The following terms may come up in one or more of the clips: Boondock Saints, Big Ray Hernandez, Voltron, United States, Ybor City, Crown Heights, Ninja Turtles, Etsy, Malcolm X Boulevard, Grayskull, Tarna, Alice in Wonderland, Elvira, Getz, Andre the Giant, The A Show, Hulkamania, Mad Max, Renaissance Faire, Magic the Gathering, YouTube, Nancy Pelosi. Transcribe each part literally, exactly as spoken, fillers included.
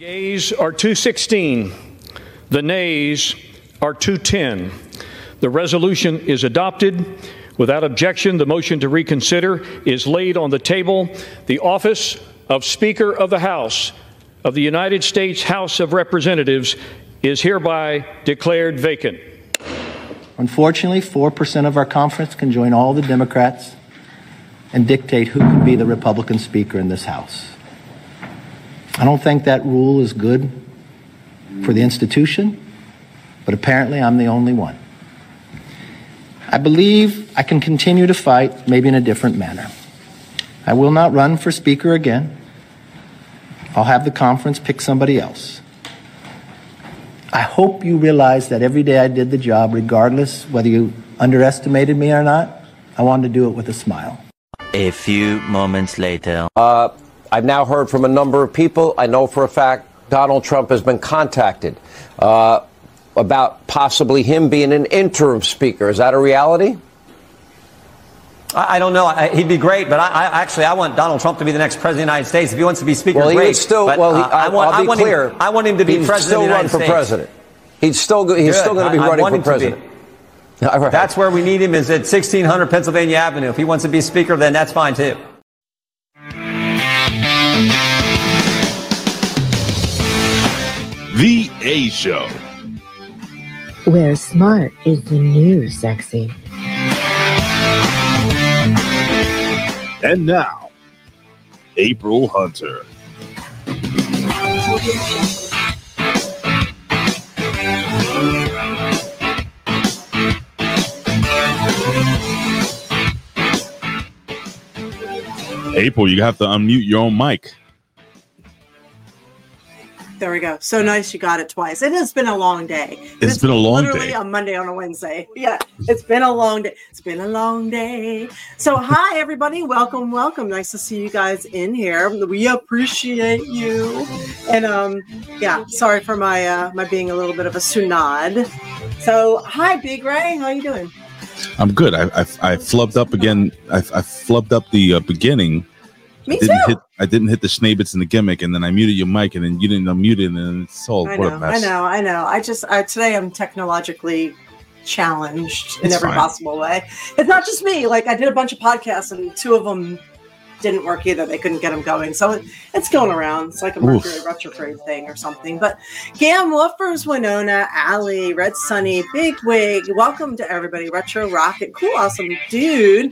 The yeas are two sixteen. The nays are two ten. The resolution is adopted. Without objection, the motion to reconsider is laid on the table. The office of Speaker of the House of the United States House of Representatives is hereby declared vacant. Unfortunately, four percent of our conference can join all the Democrats and dictate who can be the Republican Speaker in this House. I don't think that rule is good for the institution, but apparently I'm the only one. I believe I can continue to fight, maybe in a different manner. I will not run for Speaker again. I'll have the conference pick somebody else. I hope you realize that every day I did the job, regardless whether you underestimated me or not, I wanted to do it with a smile. A few moments later. Uh, I've now heard from a number of people. I know for a fact Donald Trump has been contacted uh, about possibly him being an interim speaker. Is that a reality? I, I don't know. I, he'd be great, but I, I actually I want Donald Trump to be the next president of the United States. If he wants to be speaker, well, great. Still, but, well, he, uh, I, I want, I'll be I want clear. Him, I want him to be he'd president. Still run for States. president. He'd still go, he's Good. still going to be I, running I for president. Right. That's where we need him. Is at sixteen hundred Pennsylvania Avenue. If he wants to be speaker, then that's fine too. The A Show, where smart is the new sexy. And now, April Hunter. April, you have to unmute your own mic. There we go. So nice you got it twice. It has been a long day. It's, it's been a long literally day. Literally a Monday on a Wednesday. Yeah, it's been a long day. It's been a long day. So hi, everybody. Welcome, welcome. Nice to see you guys in here. We appreciate you. And um, yeah, sorry for my uh, my being a little bit of a sunod. So hi, Big Ray. How you doing? I'm good. I I, I flubbed up again. I, I flubbed up the uh, beginning. Me I didn't too. Hit, I didn't hit the schnabbits in the gimmick, and then I muted your mic, and then you didn't unmute it, and then it's all I know, what a mess. I know, I know. I just I, today I'm technologically challenged it's in every fine. possible way. It's not just me. Like I did a bunch of podcasts, and two of them didn't work either. They couldn't get them going, so it, it's going around. It's like a Mercury retrograde thing or something. But Gam, Woofers, Winona, Allie, Red Sunny, Big Wig, welcome to everybody. Retro Rocket, cool, awesome dude.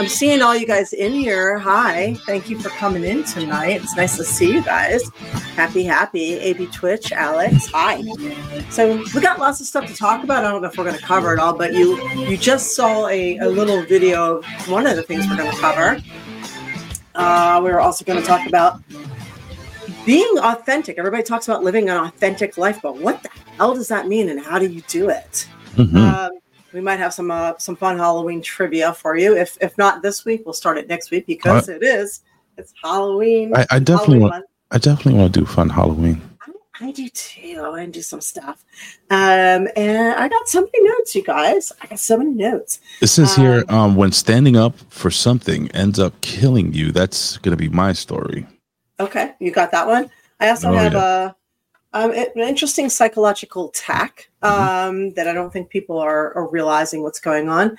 I'm seeing all you guys in here. Hi, thank you for coming in tonight. It's nice to see you guys. Happy, happy. A B Twitch, Alex. Hi. So we got lots of stuff to talk about. I don't know if we're going to cover it all, but you you just saw a, a little video of one of the things we're going to cover. Uh, we were also going to talk about being authentic. Everybody talks about living an authentic life, but what the hell does that mean, and how do you do it? Mm-hmm. Um, we might have some uh, some fun Halloween trivia for you. If if not this week, we'll start it next week because uh, it is it's Halloween. I, I definitely Halloween want. Month. I definitely want to do fun Halloween. I, I do too. I want to do some stuff. Um, and I got so many notes, you guys. I got so many notes. This is um, here um, when standing up for something ends up killing you. That's going to be my story. Okay, you got that one. I also oh, have yeah. a, um, an interesting psychological tack um, mm-hmm. that I don't think people are, are realizing what's going on,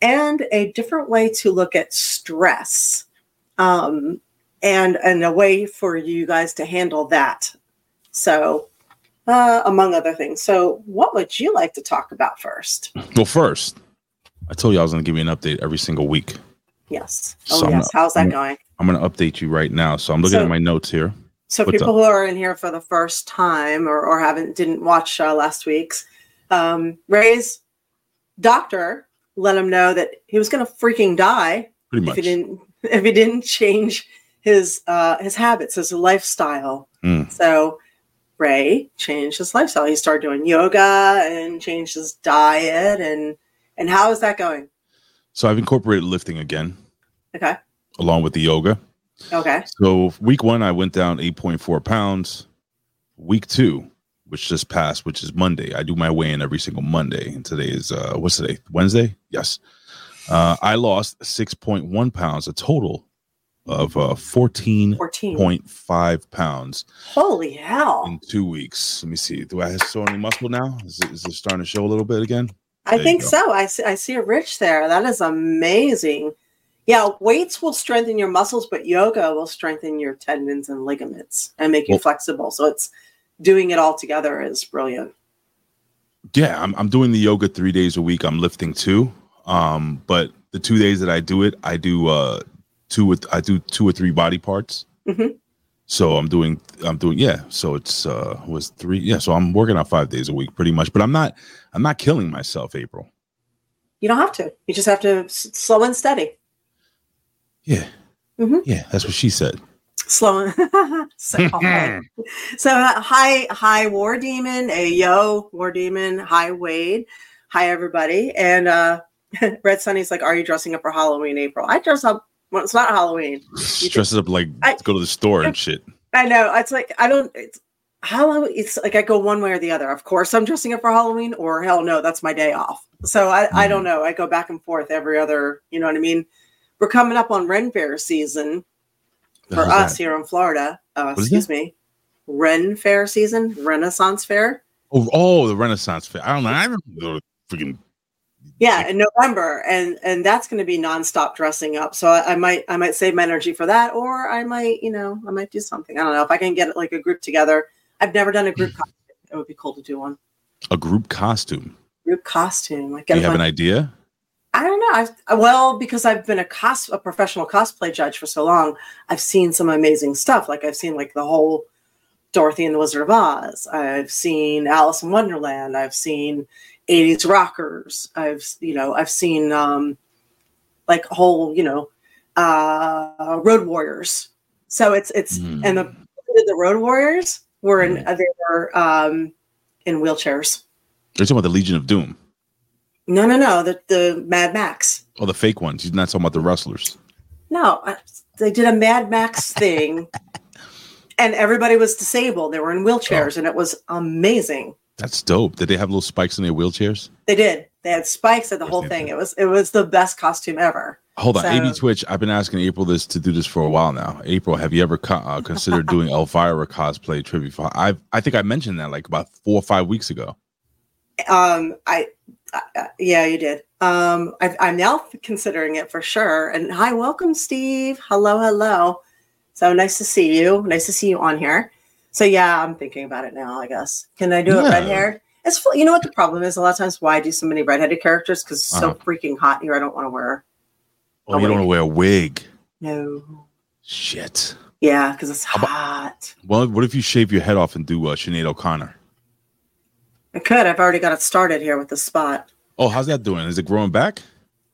and a different way to look at stress, um, and and a way for you guys to handle that. So. Uh, among other things. So what would you like to talk about first? Well, first, I told you I was going to give you an update every single week. Yes. Oh, so yes. Gonna, How's that I'm, going? I'm going to update you right now. So I'm looking so, at my notes here. So What's people up? who are in here for the first time or, or haven't didn't watch uh, last week's, um, Ray's doctor let him know that he was going to freaking die Pretty much. if he didn't if he didn't change his uh, his habits, his lifestyle. Mm. So. Ray changed his lifestyle. He started doing yoga and changed his diet. And and how is that going? So I've incorporated lifting again. Okay. Along with the yoga. Okay. So week one, I went down eight point four pounds. Week two, which just passed, which is Monday. I do my weigh-in every single Monday. And today is, uh, what's today? Wednesday? Yes. Uh, I lost six point one pounds, a total of uh, fourteen point five pounds. Holy hell. In two weeks. Let me see. Do I have so many muscle now? Is it, is it starting to show a little bit again? I there think so. I see, I see a rich there. That is amazing. Yeah, weights will strengthen your muscles, but yoga will strengthen your tendons and ligaments and make you well, flexible. So it's doing it all together is brilliant. Yeah, I'm I'm doing the yoga three days a week. I'm lifting two. Um, but the two days that I do it, I do uh two with I do two or three body parts. Mm-hmm. So I'm doing I'm doing yeah. So it's uh was three yeah. So I'm working out five days a week pretty much. But I'm not I'm not killing myself, April. You don't have to. You just have to slow and steady. Yeah, mm-hmm. yeah, that's what she said. Slow. so, oh, so uh, hi, hi, War Demon, ayo, War Demon, hi, Wade, hi, everybody. And uh, Red Sunny's like, are you dressing up for Halloween, April? I dress up when well, it's not Halloween. She dresses up like I, go to the store I, and shit. I know. It's like I don't. It's Halloween. It's like I go one way or the other. Of course, I'm dressing up for Halloween, or hell no, that's my day off. So I, mm. I don't know. I go back and forth every other. You know what I mean? We're coming up on Ren Faire season for us that? Here in Florida. Uh, excuse me. Ren Faire season, Renaissance Faire. Oh, oh, the Renaissance Faire. I don't know. I remember the freaking. Yeah, in November. And and that's going to be nonstop dressing up. So I, I might I might save my energy for that, or I might, you know, I might do something. I don't know if I can get like a group together. I've never done a group costume. It would be cool to do one. A group costume. Group costume. Like, do you have one. An idea? I don't know. I've, well, because I've been a cos a professional cosplay judge for so long, I've seen some amazing stuff. Like I've seen like the whole Dorothy and the Wizard of Oz. I've seen Alice in Wonderland. I've seen eighties rockers. I've you know I've seen um, like whole you know uh, Road Warriors. So it's it's mm. and the the Road Warriors were in mm. they were um, in wheelchairs. They're talking about the Legion of Doom. No, no, no. The the Mad Max. Oh, the fake ones. You're not talking about the wrestlers. No, I, they did a Mad Max thing, and everybody was disabled. They were in wheelchairs, oh. and it was amazing. That's dope. Did they have little spikes in their wheelchairs? They did. They had spikes at the whole thing. It was it was the best costume ever. Hold on, so, A B Twitch. I've been asking April this to do this for a while now. April, have you ever co- uh, considered doing Elvira cosplay tribute? I I think I mentioned that like about four or five weeks ago. Um, I. Uh, yeah, you did. Um, I, I'm now considering it for sure. And hi, welcome, Steve. Hello, hello. So nice to see you. Nice to see you on here. So yeah, I'm thinking about it now, I guess. Can I do yeah. it red hair? It's You know what the problem is? A lot of times why I do so many redheaded characters because it's uh-huh. so freaking hot here. I don't want to wear Oh, you don't want to wear a wig? No. Shit. Yeah, because it's about, hot. Well, what if you shave your head off and do uh, Sinead O'Connor? I could. I've already got it started here with the spot. Oh, how's that doing? Is it growing back?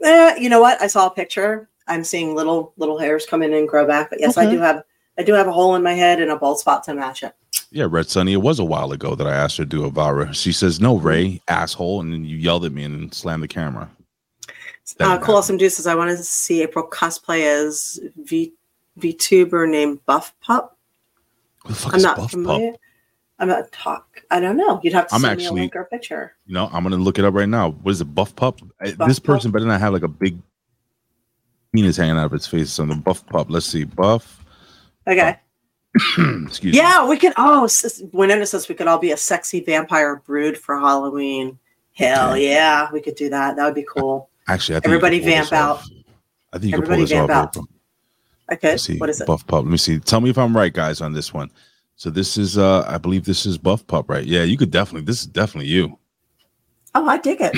Eh, you know what? I saw a picture. I'm seeing little little hairs come in and grow back. But yes, okay. I do have I do have a hole in my head and a bald spot to match it. Yeah, Red Sunny. It was a while ago that I asked her to do Elvira. She says, "No, Ray, asshole," and then you yelled at me and slammed the camera. Uh, cool. Awesome Dude says, "I want to see April cosplay as V VTuber named Buff Pup." Who the fuck I'm is not Buff familiar. Pup? I'm not talk. I don't know. You'd have to I'm send actually, me a link or picture. You know, I'm gonna look it up right now. What is it, Buff Pup? Buff this person Pup? Better not have like a big penis hanging out of its face. On the Buff Pup. Let's see, Buff. Okay. Pup. Excuse yeah, me. Yeah, we can. Oh, Winona says we could all be a sexy vampire brood for Halloween. Hell yeah, yeah we could do that. That would be cool. Actually, I think everybody vamp out. I think you everybody can pull this off. Out. Okay. See, what is it? Buff Pup. Let me see. Tell me if I'm right, guys, on this one. So this is, uh, I believe this is Buff Pup, right? Yeah, you could definitely, this is definitely you. Oh, I dig it.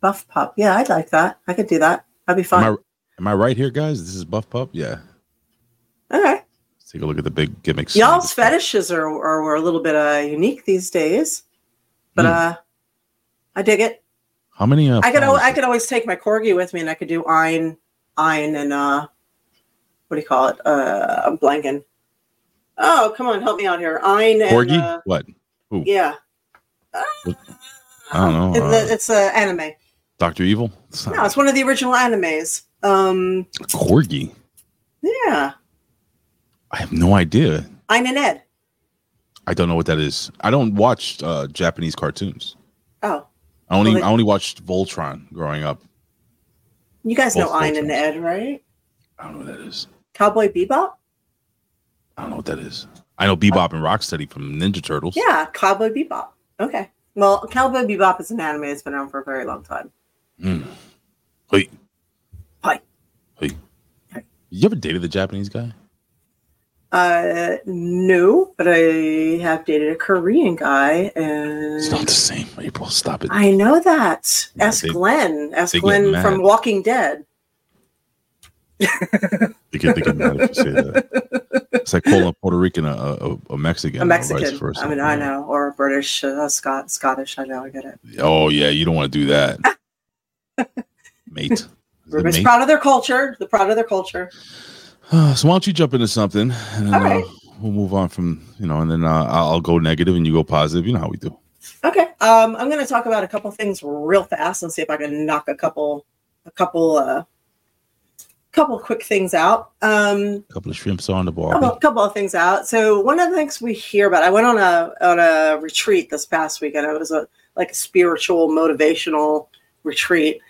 Buff Pup. Yeah, I'd like that. I could do that. That'd be fun. Am I, am I right here, guys? This is Buff Pup? Yeah. Okay. Let's take a look at the big gimmicks. Y'all's fetishes are, are, are a little bit uh, unique these days, but mm. uh, I dig it. How many? Uh, I could al- I could always take my corgi with me and I could do Ein, Ein and uh, what do you call it? Uh, I'm blanking. Oh, come on, help me out here. Ein and Corgi? Uh, what? Ooh. Yeah. Uh, I don't know. Uh, it's an anime. Doctor Evil? It's no, it's one of the original animes. Um, Corgi? Yeah. I have no idea. Ein and Ed. I don't know what that is. I don't watch uh, Japanese cartoons. Oh. I only well, they... I only watched Voltron growing up. You guys Both know Voltrons. Ein and Ed, right? I don't know what that is. Cowboy Bebop? I don't know what that is. I know Bebop and Rocksteady from Ninja Turtles. Yeah, Cowboy Bebop. Okay. Well, Cowboy Bebop is an anime that's been around for a very long time. Mm. Hey. Hi. Hey. Hey. You ever dated the Japanese guy? Uh, no, but I have dated a Korean guy, and it's not the same. April, stop it. I know that. Yeah, Ask they, Glenn. Ask Glenn from Walking Dead. They get, they get mad if you say that. It's like calling a Puerto Rican a, a, a Mexican. A Mexican. I mean, yeah. I know, or a British, uh, Scot- Scottish. I know, I get it. Oh yeah, you don't want to do that, mate. Everybody's proud of their culture. They're proud of their culture. So why don't you jump into something, and then, all right. uh, we'll move on from, you know, and then uh, I'll go negative and you go positive. You know how we do. Okay. Um, I'm going to talk about a couple things real fast and see if I can knock a couple, a couple, uh, couple quick things out. Um, a couple of shrimps on the ball. A couple, couple of things out. So one of the things we hear about, I went on a on a retreat this past weekend. It was a like a spiritual motivational retreat,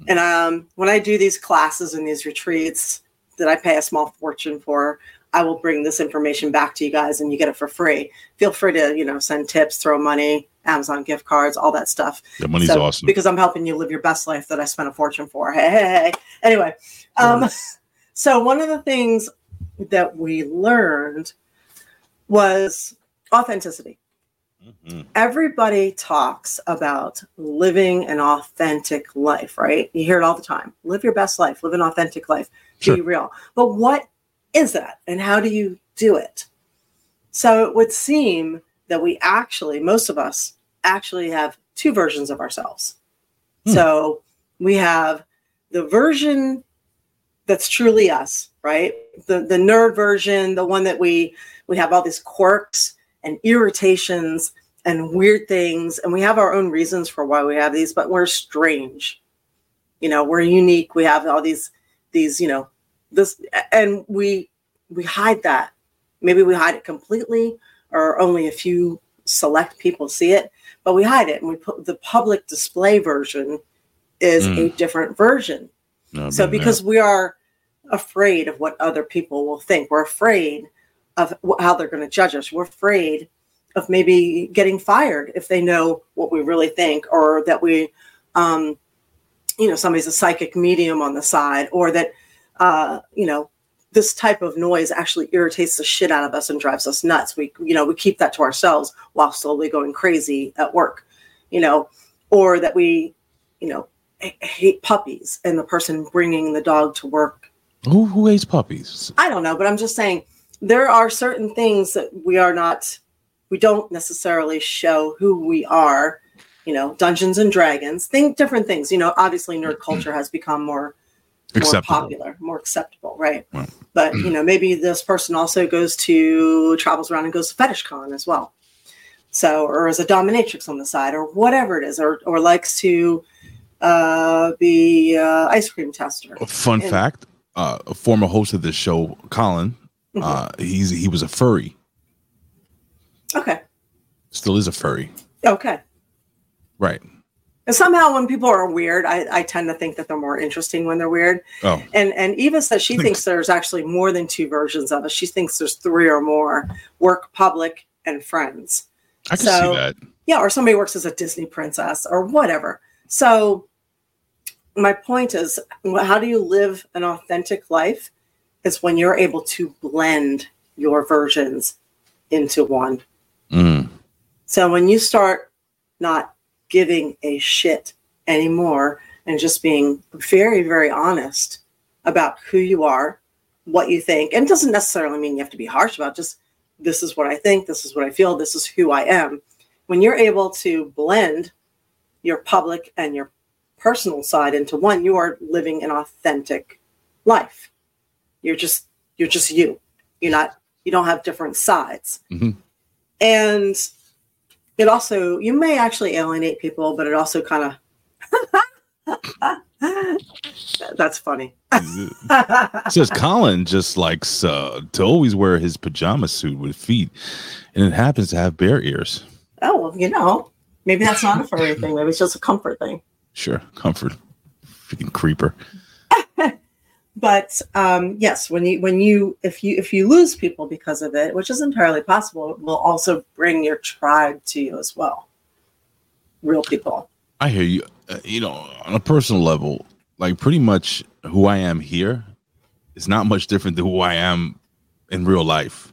mm-hmm. and um, when I do these classes and these retreats that I pay a small fortune for, I will bring this information back to you guys and you get it for free. Feel free to, you know, send tips, throw money, Amazon gift cards, all that stuff. The money's so, awesome. Because I'm helping you live your best life that I spent a fortune for. Hey, hey, hey. Anyway. Um, yes. So one of the things that we learned was authenticity. Mm-hmm. Everybody talks about living an authentic life, right? You hear it all the time. Live your best life. Live an authentic life. Sure. Be real. But what is that? And how do you do it? So it would seem that we actually, most of us, actually have two versions of ourselves. Hmm. So we have the version that's truly us, right? The the nerd version, the one that we we have all these quirks and irritations and weird things. And we have our own reasons for why we have these, but we're strange. You know, we're unique. We have all these, these, you know, this, and we, we hide that. Maybe we hide it completely or only a few select people see it, but we hide it. And we put the public display version is mm. a different version. No, so because no. we are afraid of what other people will think, we're afraid of how they're going to judge us. We're afraid of maybe getting fired if they know what we really think, or that we, um, you know, somebody's a psychic medium on the side, or that, uh, you know, this type of noise actually irritates the shit out of us and drives us nuts. We, you know, we keep that to ourselves while slowly going crazy at work, you know, or that we, you know, hate puppies and the person bringing the dog to work. Who, who hates puppies? I don't know, but I'm just saying, there are certain things that we are not, we don't necessarily show who we are, you know, Dungeons and Dragons, think different things, you know, obviously nerd culture has become more, more popular, more acceptable. Right. Right. But you know, maybe this person also goes to travels around and goes to fetish con as well. So, or as a dominatrix on the side or whatever it is, or, or likes to, uh, be uh ice cream tester. A fun and, fact, uh, a former host of this show, Colin, Mm-hmm. Uh, he's he was a furry. Okay. Still is a furry. Okay. Right. And somehow when people are weird, I, I tend to think that they're more interesting when they're weird. Oh. And and Eva says she Thanks. thinks there's actually more than two versions of us. She thinks there's three or more: work, public, and friends. I can so, see that. Yeah, or somebody works as a Disney princess or whatever. So my point is, how do you live an authentic life? It's when you're able to blend your versions into one. Mm. So when you start not giving a shit anymore and just being very, very honest about who you are, what you think, and it doesn't necessarily mean you have to be harsh about it, just this is what I think, this is what I feel, this is who I am. When you're able to blend your public and your personal side into one, you are living an authentic life. You're just, you're just you, you're not, you don't have different sides. Mm-hmm. And it also, you may actually alienate people, but it also kind of, that's funny. Says Colin just likes uh, to always wear his pajama suit with feet, and it happens to have bear ears. Oh, well, you know, maybe that's not a furry thing. Maybe it's just a comfort thing. Sure. Comfort. Freaking creeper. But um, yes, when you when you if you if you lose people because of it, which is entirely possible, will also bring your tribe to you as well. Real people. I hear you. Uh, you know, on a personal level, like pretty much who I am here is not much different than who I am in real life,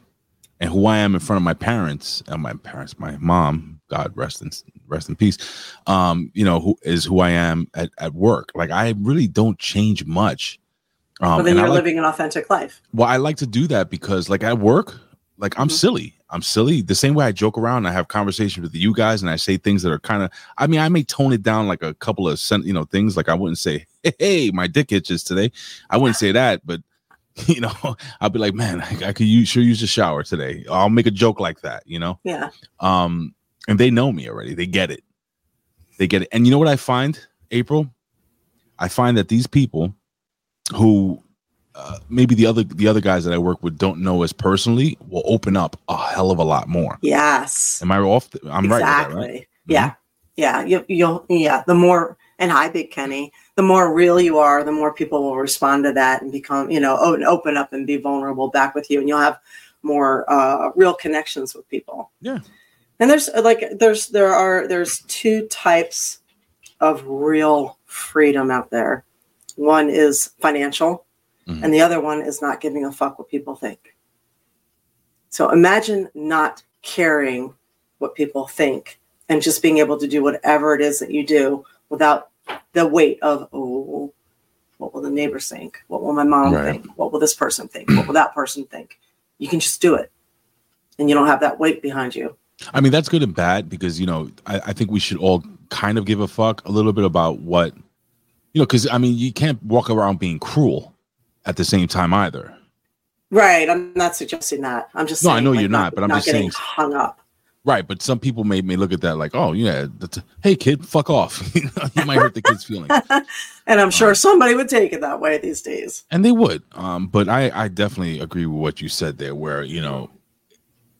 and who I am in front of my parents and my parents, my mom, God rest in rest in peace. Um, you know, who is who I am at, at work. Like I really don't change much. Um, well, then you're like, living an authentic life. Well, I like to do that because, like, at work, like, I'm mm-hmm. silly. I'm silly. The same way I joke around, I have conversations with you guys, and I say things that are kind of, I mean, I may tone it down like a couple of, you know, things. Like, I wouldn't say, hey, hey my dick itches today. I wouldn't say that, but, you know, I'll be like, man, I, I could use, sure use a shower today. I'll make a joke like that, you know? Yeah. Um, and they know me already. They get it. They get it. And you know what I find, April? I find that these people who uh, maybe the other the other guys that I work with don't know as personally will open up a hell of a lot more. Yes. Am I off? The, I'm exactly. right. Exactly. Right? Yeah. Mm-hmm. Yeah. You, you'll. Yeah. The more, and hi, Big Kenny. The more real you are, the more people will respond to that and become, you know, open up and be vulnerable back with you, and you'll have more uh, real connections with people. Yeah. And there's like there's there are there's two types of real freedom out there. One is financial, mm-hmm. and the other one is not giving a fuck what people think. So imagine not caring what people think and just being able to do whatever it is that you do without the weight of, oh, what will the neighbors think? What will my mom right. think? What will this person think? What will that person think? You can just do it, and you don't have that weight behind you. I mean, that's good and bad because, you know, I, I think we should all kind of give a fuck a little bit about what, you know, because, I mean, you can't walk around being cruel at the same time either. Right. I'm not suggesting that. I'm just saying. No, I know like, you're not, not, but I'm not just saying. Hung up. Right. But some people may, may look at that like, oh, yeah, that's, hey, kid, fuck off. You know, you might hurt the kid's feelings. And I'm sure um, somebody would take it that way these days. And they would. Um, but I, I definitely agree with what you said there where, you know,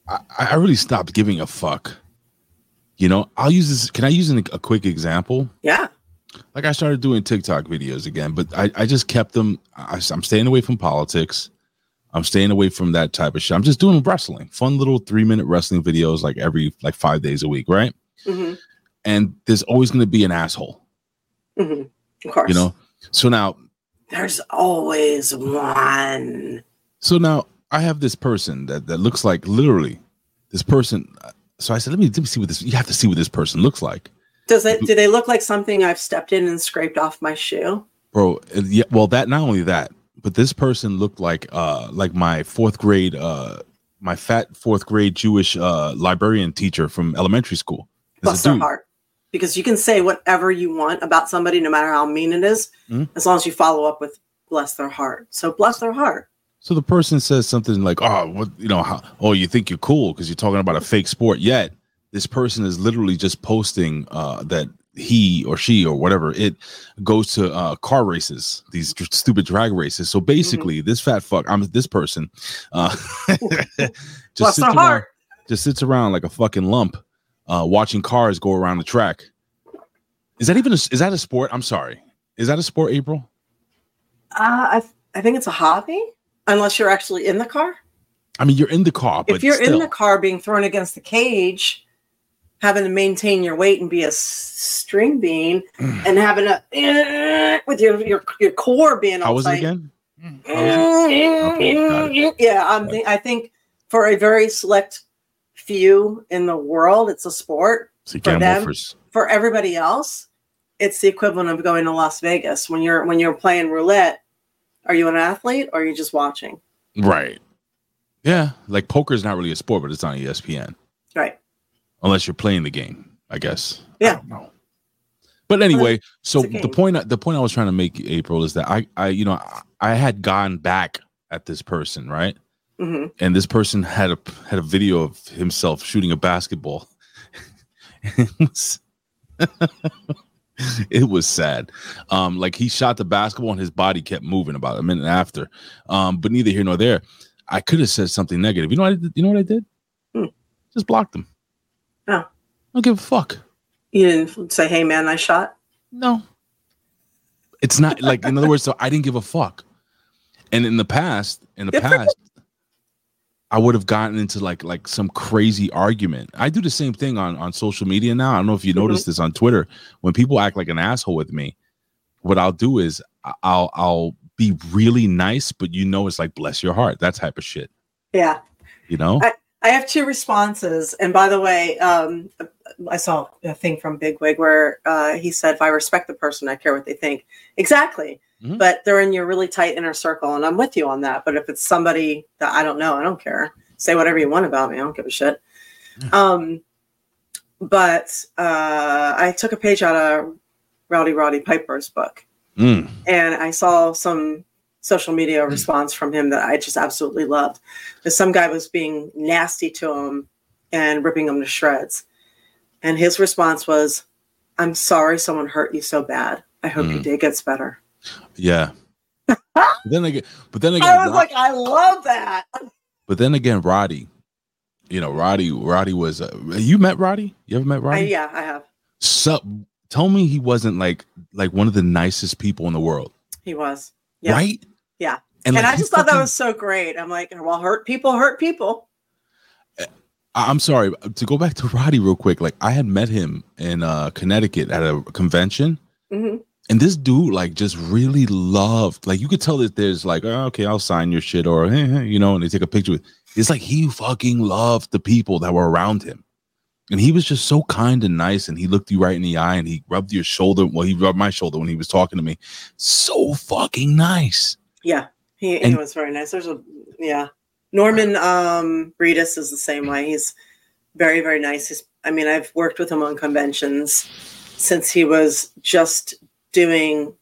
I, I really stopped giving a fuck. You know, I'll use this. Can I use an, a quick example? Yeah. Like I started doing TikTok videos again, but I, I just kept them. I, I'm staying away from politics. I'm staying away from that type of shit. I'm just doing wrestling, fun little three minute wrestling videos like every like five days a week. Right. Mm-hmm. And there's always going to be an asshole. Mm-hmm. Of course. You know, so now there's always one. So now I have this person that, that looks like literally this person. So I said, let me, let me see what this, you have to see what this person looks like. Does it? Do they look like something I've stepped in and scraped off my shoe? Bro, yeah. Well, that not only that, but this person looked like uh, like my fourth grade, uh, my fat fourth grade Jewish uh, librarian teacher from elementary school. Bless her heart, because you can say whatever you want about somebody, no matter how mean it is, mm-hmm. as long as you follow up with bless their heart. So bless their heart. So the person says something like, "Oh, what you know? How, oh, you think you're cool because you're talking about a fake sport yet." This person is literally just posting uh, that he or she or whatever it goes to uh, car races, these st- stupid drag races. So basically, mm-hmm. this fat fuck, I'm this person, uh, just, sits around, just sits around like a fucking lump, uh, watching cars go around the track. Is that even a, is that a sport? I'm sorry, is that a sport, April? Uh, I th- I think it's a hobby, unless you're actually in the car. I mean, you're in the car. But if you're still in the car, being thrown against the cage, having to maintain your weight and be a string bean and having a with your your, your core being how was it again? Okay, yeah, I'm th- I think for a very select few in the world, it's a sport. It's a for them, first. For everybody else, it's the equivalent of going to Las Vegas. When you're when you're playing roulette, are you an athlete or are you just watching? Right. Yeah, like poker is not really a sport, but it's on E S P N. Right. Unless you're playing the game, I guess. Yeah. I don't know. But anyway, so the point the point I was trying to make, April, is that I, I you know, I, I had gone back at this person, right? Mm-hmm. And this person had a had a video of himself shooting a basketball. it, was, it was sad. Um, like he shot the basketball and his body kept moving about a minute after. Um, but neither here nor there. I could have said something negative. You know what I did? You know what I did? Hmm. Just blocked them. No. I don't give a fuck. You didn't say, hey, man, I shot? No. It's not like, in other words, so I didn't give a fuck. And in the past, in the past, I would have gotten into like like some crazy argument. I do the same thing on, on social media now. I don't know if you mm-hmm. noticed this on Twitter. When people act like an asshole with me, what I'll do is I'll I'll be really nice, but you know it's like bless your heart, that type of shit. Yeah. You know? I, I have two responses. And by the way, um, I saw a thing from Bigwig where uh, he said, if I respect the person, I care what they think. Exactly. Mm-hmm. But they're in your really tight inner circle, and I'm with you on that. But if it's somebody that I don't know, I don't care. Say whatever you want about me. I don't give a shit. Mm-hmm. Um, but uh, I took a page out of Rowdy Roddy Piper's book, mm. and I saw some social media mm. response from him that I just absolutely loved. Because some guy was being nasty to him and ripping him to shreds, and his response was, "I'm sorry someone hurt you so bad. I hope mm. your day gets better." Yeah. But then again, but then again, I was Roddy, like, I love that. But then again, Roddy, you know, Roddy, Roddy was, uh, you met Roddy? You ever met Roddy? I, yeah, I have. So tell me he wasn't like, like one of the nicest people in the world. He was. Yeah. Right? Yeah. And, and like, I just thought fucking, that was so great. I'm like, well, hurt people, hurt people. I'm sorry to go back to Roddy real quick. Like I had met him in uh, Connecticut at a convention. Mm-hmm. And this dude, like, just really loved, like, you could tell that there's like, oh, okay, I'll sign your shit, or, hey, hey, you know, and they take a picture with, it's like he fucking loved the people that were around him. And he was just so kind and nice. And he looked you right in the eye and he rubbed your shoulder. Well, he rubbed my shoulder when he was talking to me. So fucking nice. Yeah. He, and, he was very nice. There's a, yeah. Norman um, Reedus is the same way. He's very, very nice. He's, I mean, I've worked with him on conventions since he was just doing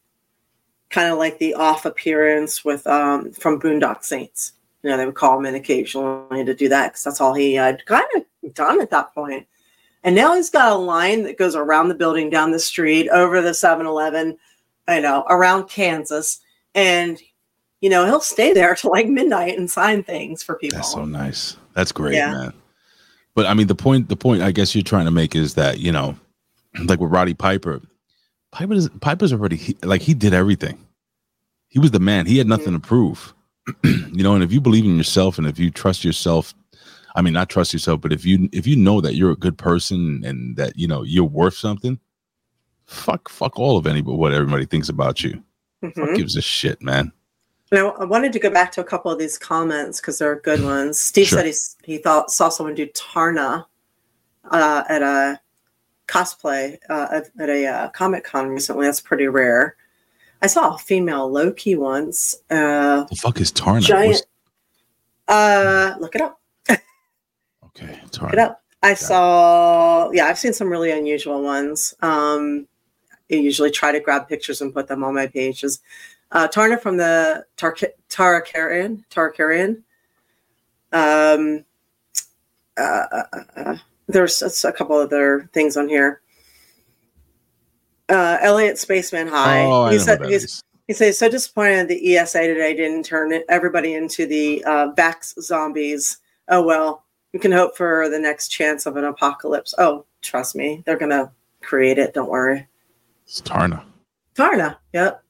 kind of like the off appearance with um, from Boondock Saints. You know, they would call him in occasionally to do that because that's all he had kind of done at that point. And now he's got a line that goes around the building, down the street, over the seven eleven, you know, around Kansas. And, you know, he'll stay there till like midnight and sign things for people. That's so nice. That's great, yeah. Man. But I mean, the point, the point I guess you're trying to make is that, you know, like with Roddy Piper, Piper's, Piper's already he, like he did everything. He was the man. He had nothing mm-hmm. to prove, you know. And if you believe in yourself, and if you trust yourself, I mean, not trust yourself, but if you if you know that you're a good person and that you know you're worth something, fuck, fuck all of anybody what everybody thinks about you. Mm-hmm. Fuck gives a shit, man. Now I wanted to go back to a couple of these comments because they're good ones. Steve sure. said he he thought saw someone do Tarna uh, at a. cosplay uh, at a uh, Comic-Con recently. That's pretty rare. I saw a female Loki once. Uh, the fuck is Tarna? Giant. Uh, look it up. Okay, Tarna. Look it up. I Got saw. It. Yeah, I've seen some really unusual ones. Um, I usually try to grab pictures and put them on my pages. Uh, Tarna from the Tarka- Tarakarian. Tarakarian. Um. Uh. uh, uh There's a couple other things on here. Uh, Elliot Spaceman High. Oh, he said he's, he said he's so disappointed the E S A today didn't turn it, everybody into the uh, vax zombies. Oh, well, you can hope for the next chance of an apocalypse. Oh, trust me. They're going to create it. Don't worry. It's Tarna. Tarna. Yep.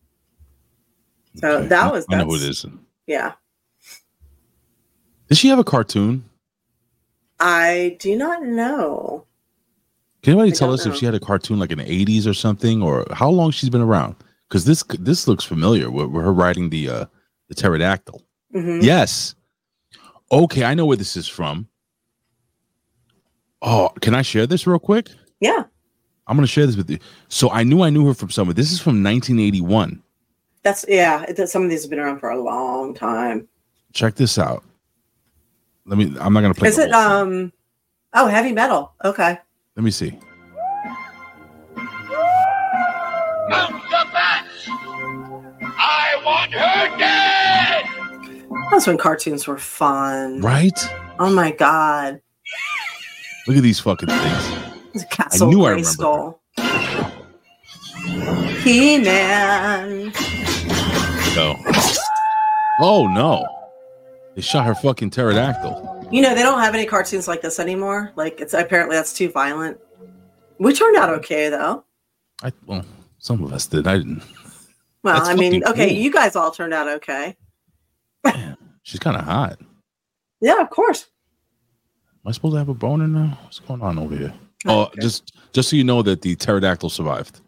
So okay. that was that. I know who it is. Yeah. Did she have a cartoon? I do not know. Can anybody I tell us know. if she had a cartoon like in the eighties or something, or how long she's been around? Because this this looks familiar with, with her riding the uh, the pterodactyl. Mm-hmm. Yes. Okay, I know where this is from. Oh, can I share this real quick? Yeah. I'm going to share this with you. So I knew I knew her from somewhere. This is from nineteen eighty-one. That's yeah. It, some of these have been around for a long time. Check this out. Let me. I'm not gonna play. Is it um? Oh, heavy metal. Okay. Let me see. Mount the bats! I want her dead. That's when cartoons were fun, right? Oh my god! Look at these fucking things. Castle I knew Grayskull. I remember. He-Man. No. Oh no. They shot her fucking pterodactyl. You know, they don't have any cartoons like this anymore. Like, it's apparently that's too violent. We turned out okay, though. I Well, some of us did. I didn't. Well, that's I mean, okay, cool. You guys all turned out okay. Man, she's kind of hot. Yeah, of course. Am I supposed to have a boner now? What's going on over here? Oh, okay. uh, just just so you know that the pterodactyl survived.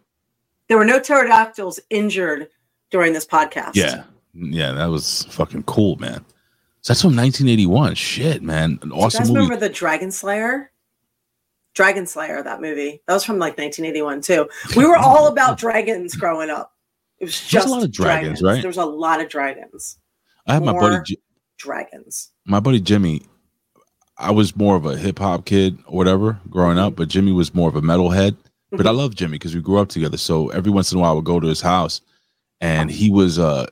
There were no pterodactyls injured during this podcast. Yeah, yeah, that was fucking cool, man. So that's from nineteen eighty-one. Shit, man, an awesome movie. You guys remember the Dragon Slayer? Dragon Slayer, that movie. That was from like nineteen eighty-one too. We were all about dragons growing up. It was just a lot of dragons, dragons, right? There was a lot of dragons. I had more my buddy dragons. My buddy Jimmy. I was more of a hip hop kid or whatever growing up, but Jimmy was more of a metalhead. But I love Jimmy because we grew up together. So every once in a while, I would go to his house, and he was uh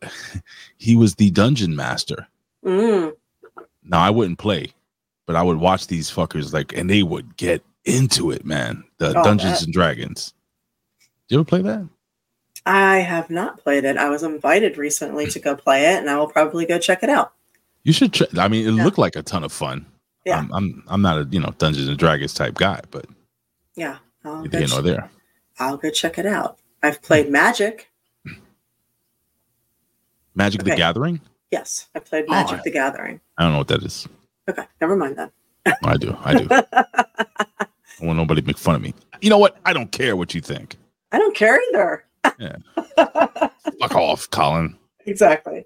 he was the dungeon master. Mm. Now I wouldn't play, but I would watch these fuckers like, and they would get into it, man. The oh, Dungeons that. and Dragons. Did you ever play that? I have not played it. I was invited recently to go play it, and I will probably go check it out. You should. Try, I mean, it yeah. looked like a ton of fun. Yeah. I'm, I'm I'm not a you know Dungeons and Dragons type guy, but yeah. I'll go, you know, there. I'll go check it out. I've played Magic. Magic okay. the Gathering? Yes, I played Magic oh, the Gathering. I don't know what that is. Okay, never mind that. I do. I do. I don't want nobody to make fun of me. You know what? I don't care what you think. I don't care either. Yeah. Fuck off, Colin. Exactly.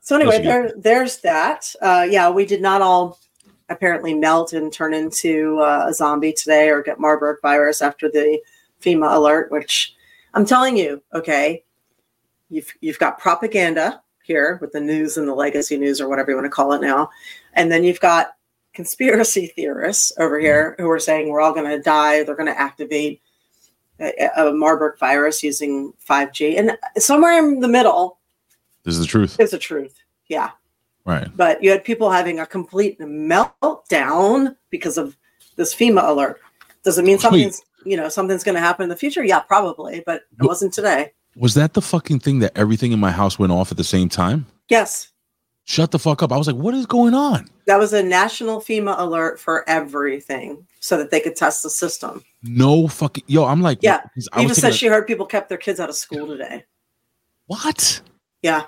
So anyway, there, there's that. Uh, yeah, we did not all apparently melt and turn into uh, a zombie today or get Marburg virus after the FEMA alert, which I'm telling you, okay, you've, you've got propaganda here with the news and the legacy news or whatever you want to call it now. And then you've got conspiracy theorists over here who are saying we're all going to die. They're going to activate a, a Marburg virus using five G. And somewhere in the middle. This is the truth. It's the truth. Yeah. Right. But you had people having a complete meltdown because of this FEMA alert. Does it mean something's, Wait. you know, something's going to happen in the future? Yeah, probably, but it what, wasn't today. Was that the fucking thing that everything in my house went off at the same time? Yes. Shut the fuck up. I was like, what is going on? That was a national FEMA alert for everything so that they could test the system. No fucking, yo, I'm like, yeah. I Even said a- she heard people kept their kids out of school today. What? Yeah.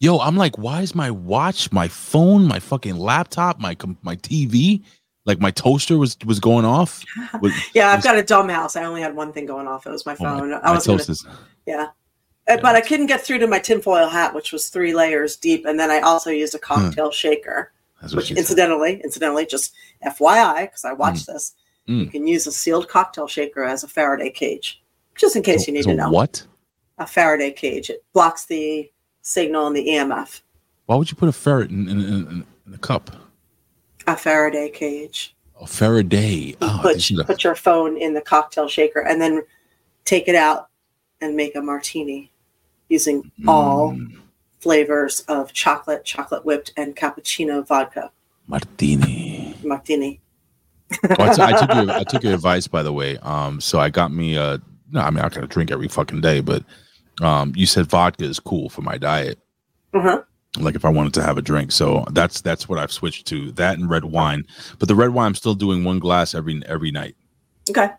Yo, I'm like, why is my watch, my phone, my fucking laptop, my my T V, like my toaster was was going off? Was, yeah, I've was, got a dumb house. I only had one thing going off. It was my phone. Oh my, I my was toasters. Gonna, yeah. yeah, but I couldn't get through to my tinfoil hat, which was three layers deep, and then I also used a cocktail huh. shaker, That's which incidentally, said. incidentally, just F Y I, because I watched mm. this. Mm. You can use a sealed cocktail shaker as a Faraday cage, just in case so, you need so to know what a Faraday cage. It blocks the signal in the E M F. Why would you put a ferret in, in, in, in a cup? A Faraday cage. Oh, Faraday. Oh, put, you put your phone in the cocktail shaker and then take it out and make a martini using mm. all flavors of chocolate, chocolate whipped, and cappuccino vodka. Martini. Martini. oh, I, t- I, took your, I took your advice, by the way. Um, so I got me a, no, I mean, I kind of drink every fucking day, but Um, you said vodka is cool for my diet. Uh-huh. Like if I wanted to have a drink, so that's that's what I've switched to. That and red wine, but the red wine I'm still doing one glass every every night. Okay.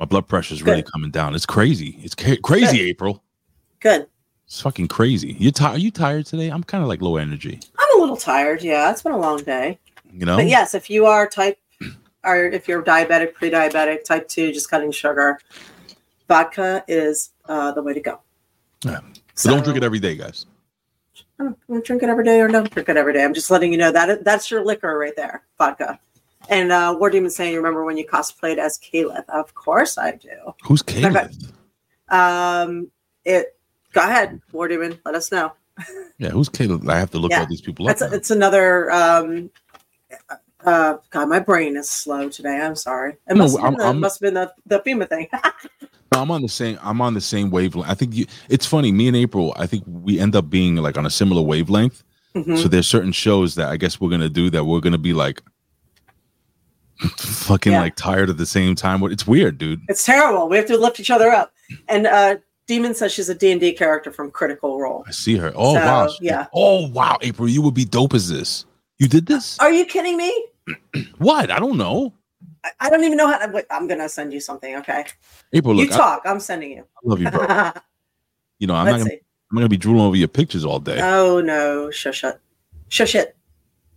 My blood pressure is really coming down. It's crazy. It's ca- crazy, Good. April. Good. It's fucking crazy. You t- are you tired today? I'm kind of like low energy. I'm a little tired. Yeah, it's been a long day. You know. But yes, if you are type, or if you're diabetic, pre-diabetic, type two, just cutting sugar, vodka is uh, the way to go. Yeah. So, so don't drink it every day, guys. I don't, I don't drink it every day or don't drink it every day. I'm just letting you know that that's your liquor right there, vodka. And uh, War Demon's saying, remember when you cosplayed as Caleb? Of course I do. Who's Caleb? Got, um, it. Go ahead, War Demon. Let us know. Yeah, who's Caleb? I have to look yeah. all these people up. That's a, it's another. Um, uh, God, my brain is slow today. I'm sorry. It no, must have been, been the, the FEMA thing. No, I'm on the same. I'm on the same wavelength. I think you, it's funny. Me and April, I think we end up being like on a similar wavelength. Mm-hmm. So there's certain shows that I guess we're gonna do that we're gonna be like fucking yeah. like tired at the same time. It's weird, dude. It's terrible. We have to lift each other up. And uh, Demon says she's a D and D character from Critical Role. I see her. Oh so, wow. Yeah. Oh wow, April, you would be dope as this. You did this? Are you kidding me? What? I don't know. I don't even know how to, wait, I'm going to send you something. Okay. April, look, you talk. I, I'm sending you. I love you, bro. You know, I'm Let's not gonna, I'm going to be drooling over your pictures all day. Oh, no. Shush it. Shush it.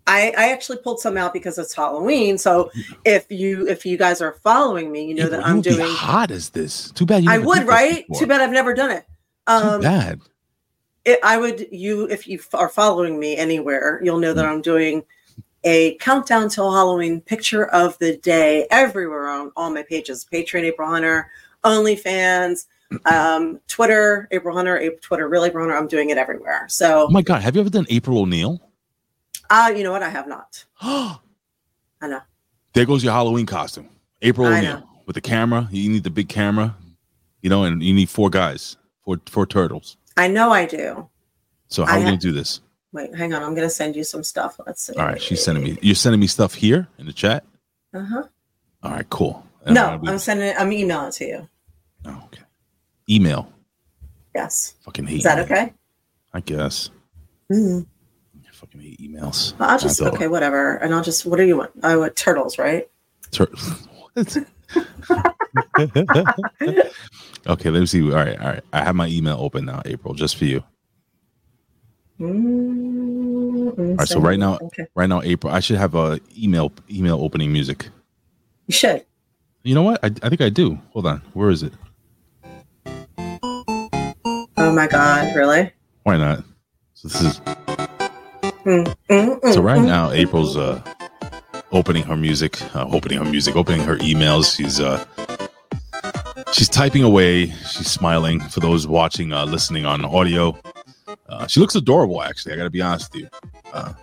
I, I actually pulled some out because it's Halloween. So if you if you guys are following me, you know it, that I'm doing. Be hot as this. Too bad. You I would, right? Too bad I've never done it. Um, Too bad. It, I would. You, if you are following me anywhere, you'll know that I'm doing a countdown till Halloween picture of the day everywhere on all my pages: Patreon, April Hunter, OnlyFans, um, Twitter, April Hunter, April, Twitter, real April Hunter. I'm doing it everywhere. So, oh my God, have you ever done April O'Neil? Ah, uh, you know what? I have not. I know. There goes your Halloween costume. April O'Neil with the camera. You need the big camera, you know, and you need four guys, four four turtles. I know I do. So how I are we going to do this? Wait, hang on. I'm going to send you some stuff. Let's see. All right. She's sending me. You're sending me stuff here in the chat? Uh-huh. All right, cool. And no, I'm, I'm sending it. I'm emailing it to you. Oh, okay. Email. Yes. Fucking hate. Is that email. Okay? I guess. Mm-hmm. Fucking hate emails. I'll just okay, whatever, and I'll just. What do you want? I want turtles, right? Turtles. Okay, let me see. All right, all right. I have my email open now, April, just for you. Mm-hmm. All right. So right now, okay. right now, April, I should have a email email opening music. You should. You know what? I I think I do. Hold on. Where is it? Oh my God! Really? Why not? So this is. Mm, mm, mm, so right mm, now, April's uh, opening her music, uh, opening her music, opening her emails. She's uh, she's typing away. She's smiling. For those watching, uh, listening on audio, uh, she looks adorable. Actually, I got to be honest with you. Uh,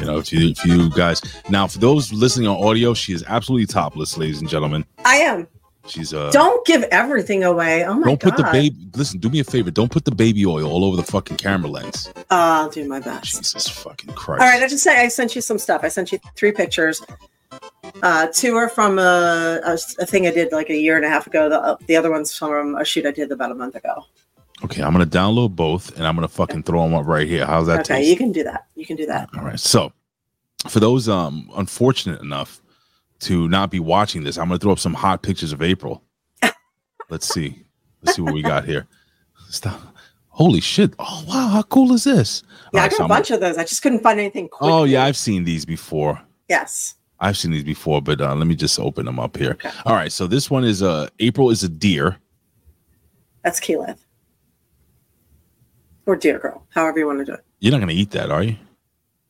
you know, if you, if you guys now, for those listening on audio, she is absolutely topless, ladies and gentlemen. I am. She's uh. Don't give everything away. Oh my don't God. Don't put the baby. Listen, do me a favor. Don't put the baby oil all over the fucking camera lens. Uh, I'll do my best. Jesus fucking Christ. All right. I just say I sent you some stuff. I sent you three pictures. Uh, two are from a, a, a thing I did like a year and a half ago. The, uh, the other one's from a shoot I did about a month ago. Okay. I'm going to download both and I'm going to fucking throw them up right here. How's that? Okay. Taste? You can do that. You can do that. All right. So for those um unfortunate enough to not be watching this, I'm gonna throw up some hot pictures of April. Let's see. Let's see what we got here. Stop. Holy shit. Oh wow, how cool is this? Yeah, right, I got so a bunch I'm... of those. I just couldn't find anything quick. Oh yeah, I've seen these before. Yes. I've seen these before, but uh, let me just open them up here. Okay. All right, so this one is uh April is a deer. That's Caleb. Or deer girl, however you want to do it. You're not gonna eat that, are you?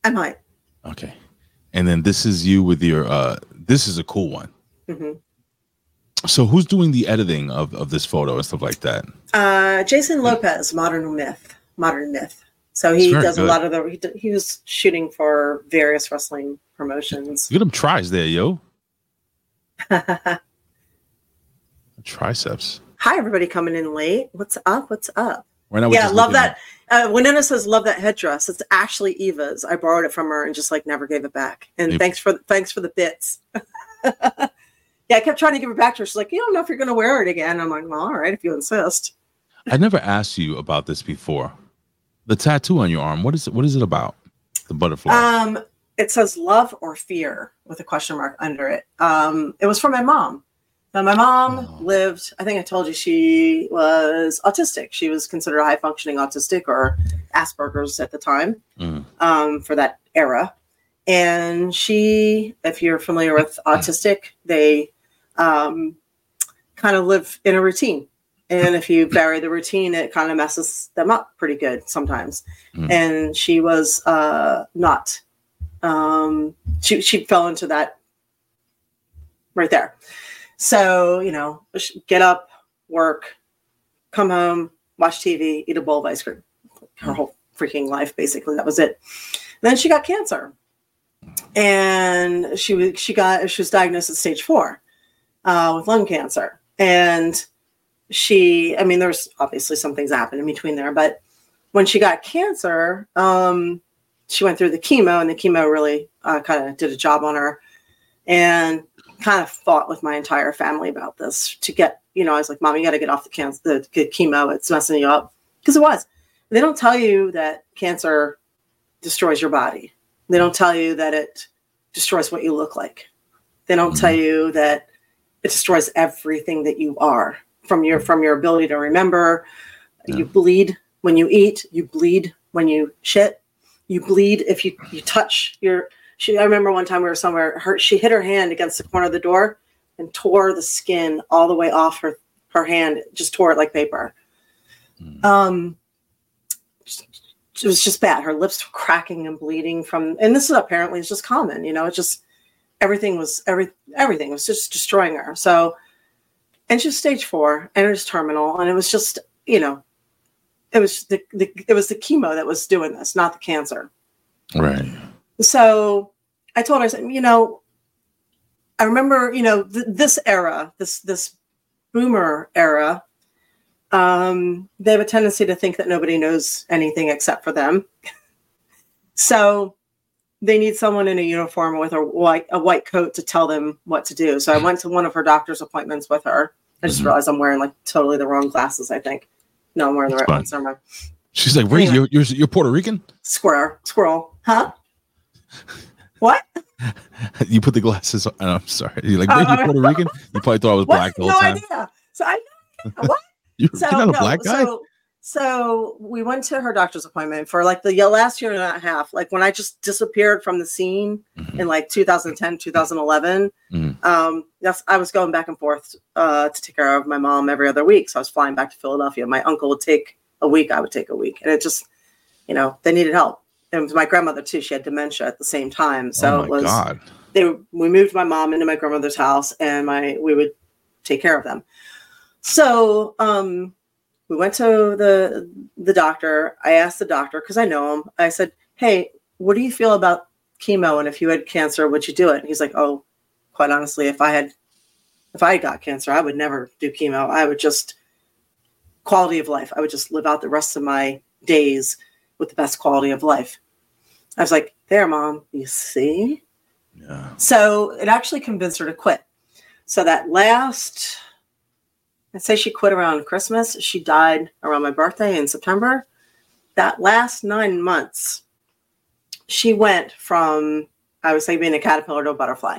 I might. Okay. And then this is you with your uh this is a cool one. Mm-hmm. So who's doing the editing of, of this photo and stuff like that? Uh, Jason Lopez, Modern Myth, Modern Myth. So he does good. a lot of the, he, do, he was shooting for various wrestling promotions. Get him tries there, yo. Triceps. Hi, everybody coming in late. What's up? What's up? Right now, yeah, love that. Uh, Winona says, love that headdress. It's Ashley Eva's. I borrowed it from her and just like never gave it back. And April. thanks for thanks for the bits. Yeah, I kept trying to give it back to her. She's like, you don't know if you're going to wear it again. I'm like, well, all right, if you insist. I never asked you about this before. The tattoo on your arm, what is it? What is it about? The butterfly. Um, it says love or fear with a question mark under it. Um, it was for my mom. Now, my mom oh. lived, I think I told you, she was autistic. She was considered high-functioning autistic or Asperger's at the time mm. um, for that era. And she, if you're familiar with autistic, they um, kind of live in a routine. And if you vary the routine, it kind of messes them up pretty good sometimes. Mm. And she was uh, not. Um, she, she fell into that right there. So, you know, get up, work, come home, watch T V, eat a bowl of ice cream. Her whole freaking life, basically. That was it. Then she got cancer. And she was she got she was diagnosed at stage four uh, with lung cancer. And she, I mean, there's obviously some things that happened in between there. But when she got cancer, um, she went through the chemo. And the chemo really uh, kind of did a job on her. And kind of fought with my entire family about this to get, you know, I was like, Mom, you got to get off the cancer, the chemo. It's messing you up. Because it was. They don't tell you that cancer destroys your body. They don't tell you that it destroys what you look like. They don't tell you that it destroys everything that you are, from your from your ability to remember, Yeah. You bleed when you eat. You bleed when you shit. You bleed if you, you touch your... She, I remember one time we were somewhere, her, she hit her hand against the corner of the door and tore the skin all the way off her, her hand, just tore it like paper. Mm. Um, it was just bad. Her lips were cracking and bleeding from, and this is apparently, it's just common, you know, it's just, everything was, every, everything was just destroying her. So, and she was stage four and it was terminal, and it was just, you know, it was the, the it was the chemo that was doing this, not the cancer. Right. So I told her, I said, you know, I remember, you know, th- this era, this this boomer era, um, they have a tendency to think that nobody knows anything except for them. So they need someone in a uniform with a white a white coat to tell them what to do. So I went to one of her doctor's appointments with her. I just mm-hmm. realized I'm wearing like totally the wrong glasses, I think. No, I'm wearing the right ones. Never mind. She's like, wait, anyway. you're, you're, you're Puerto Rican? Squirrel. Squirrel. Huh? What? You put the glasses on. I'm sorry. You're like, wait, oh, you're Puerto Rican? You probably thought I was what? black the whole no time. No idea. So I know. What? You're so, not a no, black guy? So, so we went to her doctor's appointment for like the last year and a half. Like when I just disappeared from the scene mm-hmm. in like two thousand ten, two thousand eleven. Mm-hmm. Um, that's, I was going back and forth uh, to take care of my mom every other week. So I was flying back to Philadelphia. My uncle would take a week. I would take a week. And it just, you know, they needed help. It was my grandmother too. She had dementia at the same time, so oh it was. God. They we moved my mom into my grandmother's house, and my we would take care of them. So um, we went to the the doctor. I asked the doctor because I know him. I said, "Hey, what do you feel about chemo? And if you had cancer, would you do it?" And he's like, "Oh, quite honestly, if I had if I got cancer, I would never do chemo. I would just quality of life. I would just live out the rest of my days with the best quality of life." I was like, there, Mom, you see? Yeah. So it actually convinced her to quit. So that last, I'd say she quit around Christmas. She died around my birthday in September. That last nine months, she went from, I would say, being a caterpillar to a butterfly.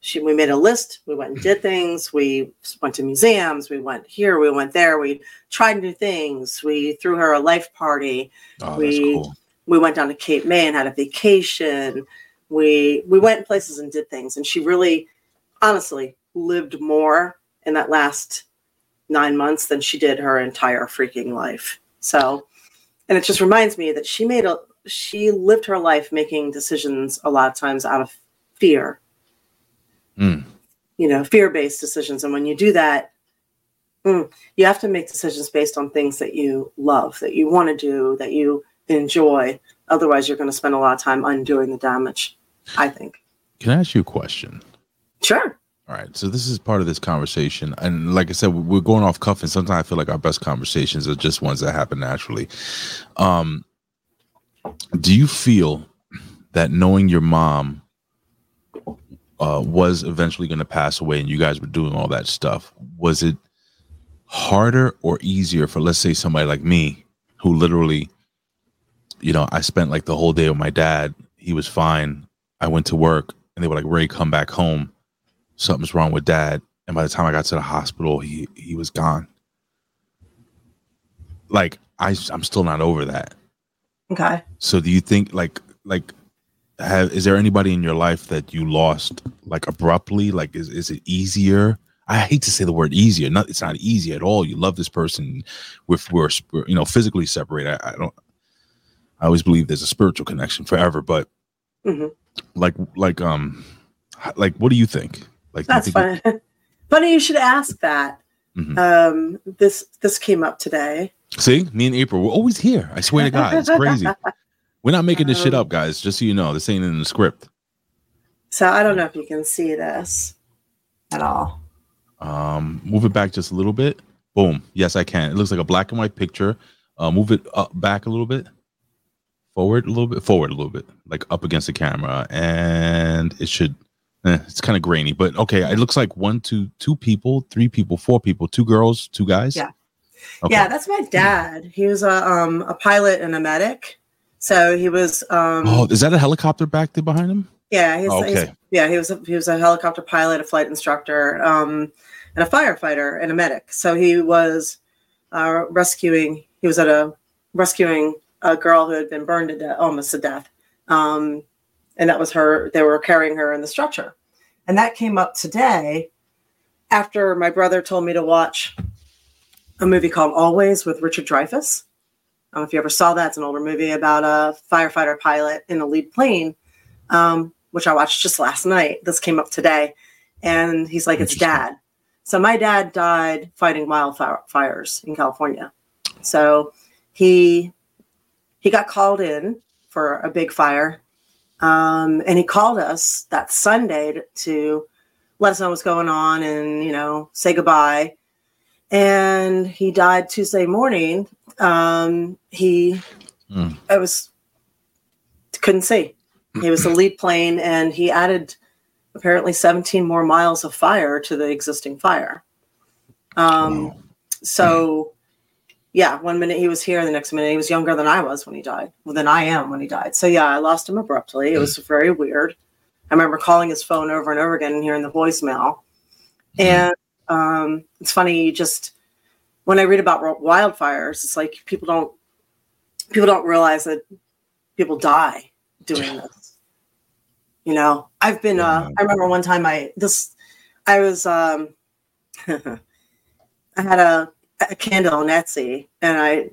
She, we made a list. We went and did things. We went to museums. We went here. We went there. We tried new things. We threw her a life party. Oh, we that's cool. We went down to Cape May and had a vacation. We we went places and did things. And she really, honestly, lived more in that last nine months than she did her entire freaking life. So, and it just reminds me that she made a she lived her life making decisions a lot of times out of fear. Mm. You know, fear-based decisions. And when you do that, mm, you have to make decisions based on things that you love, that you want to do, that you enjoy. Otherwise, you're going to spend a lot of time undoing the damage, I think. Can I ask you a question? Sure. All right. So this is part of this conversation. And like I said, we're going off cuff, and sometimes I feel like our best conversations are just ones that happen naturally. Um, do you feel that knowing your mom Uh, was eventually going to pass away and you guys were doing all that stuff, was it harder or easier for, let's say, somebody like me who literally, you know, I spent like the whole day with my dad. He was fine. I went to work and they were like, Ray, come back home. Something's wrong with dad. And by the time I got to the hospital, he, he was gone. Like, I, I'm still not over that. Okay. So do you think like, like, Have, is there anybody in your life that you lost like abruptly? Like, is, is it easier? I hate to say the word easier. Not, it's not easy at all. You love this person. We're, we're you know, physically separated. I, I don't, I always believe there's a spiritual connection forever, but mm-hmm. like, like, um, like, what do you think? Like, that's do you think funny. It, funny you should ask that. Mm-hmm. Um, this, this came up today. See, me and April, we're always here. I swear to God, it's crazy. We're not making this um, shit up, guys. Just so you know, this ain't in the script. So I don't know if you can see this at all. Um, move it back just a little bit. Boom. Yes, I can. It looks like a black and white picture. Uh, move it up back a little bit. Forward a little bit. Forward a little bit. Like up against the camera. And it should. Eh, it's kind of grainy. But okay, it looks like one, two, two people, three people, four people, two girls, two guys. Yeah. Okay. Yeah, that's my dad. He was a um a pilot and a medic. So he was. Um, oh, is that a helicopter back there behind him? Yeah. He's, oh, okay. He's, yeah, he was. A, he was a helicopter pilot, a flight instructor, um, and a firefighter and a medic. So he was uh, rescuing. He he was at a rescuing a girl who had been burned to death, almost to death. Um, and that was her. They were carrying her in the stretcher. And that came up today after my brother told me to watch a movie called Always with Richard Dreyfuss. I don't know if you ever saw that. It's an older movie about a firefighter pilot in a lead plane, um, which I watched just last night. This came up today. And he's like, it's dad. So my dad died fighting wildfires in California. So he he got called in for a big fire. Um, and he called us that Sunday to let us know what's going on and, you know, say goodbye. And he died Tuesday morning. Um, he, mm. I was, couldn't see. He was the lead plane, and he added apparently seventeen more miles of fire to the existing fire. Um, wow. So, yeah, one minute he was here, the next minute he was younger than I was when he died, well, than I am when he died. So, yeah, I lost him abruptly. It was very weird. I remember calling his phone over and over again and hearing the voicemail. Mm. And um, it's funny, just when I read about wildfires, it's like people don't people don't realize that people die doing this. You know, I've been, uh, I remember one time I, this, I was, um, I had a, a candle on Etsy, and I,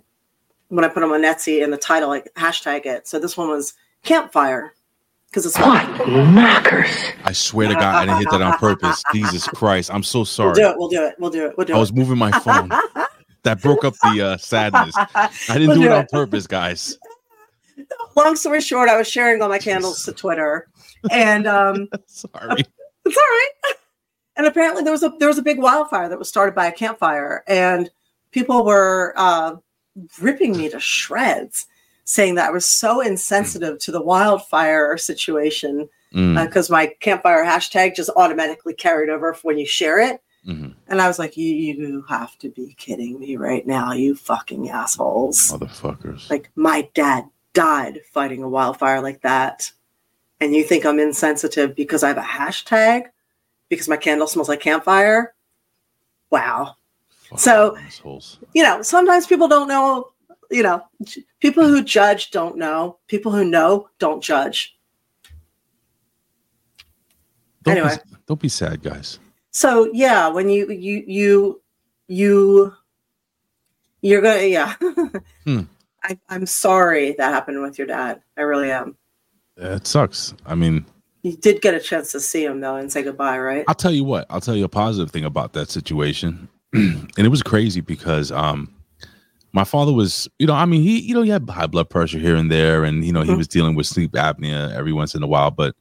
when I put them on Etsy in the title, I hashtag it. So this one was campfire. Cause it's what knockers. I swear to God, I didn't hit that on purpose. Jesus Christ. I'm so sorry. We'll do it. We'll do it. We'll do it. We'll do it. I was moving my phone. That broke up the uh, sadness. I didn't we'll do, do it, it on purpose, guys. Long story short, I was sharing all my candles to Twitter, and um, sorry, it's all right. And apparently, there was a there was a big wildfire that was started by a campfire, and people were uh, ripping me to shreds, saying that I was so insensitive to the wildfire situation because mm. uh, my campfire hashtag just automatically carried over when you share it. Mm-hmm. And I was like, you, you have to be kidding me right now, you fucking assholes, motherfuckers! Like my dad died fighting a wildfire like that, and you think I'm insensitive because I have a hashtag because my candle smells like campfire? Wow. Fuck, so assholes. You know, sometimes people don't know, you know, people who judge don't know, people who know don't judge. Don't anyway be, don't be sad, guys. So yeah, when you you you you you're gonna yeah hmm. I, I'm sorry that happened with your dad. I really am. It sucks. I mean, you did get a chance to see him though and say goodbye, right? I'll tell you what. I'll tell you a positive thing about that situation, and it was crazy because um, my father was, you know, I mean, he, you know, he had high blood pressure here and there, and you know, he mm-hmm. was dealing with sleep apnea every once in a while. But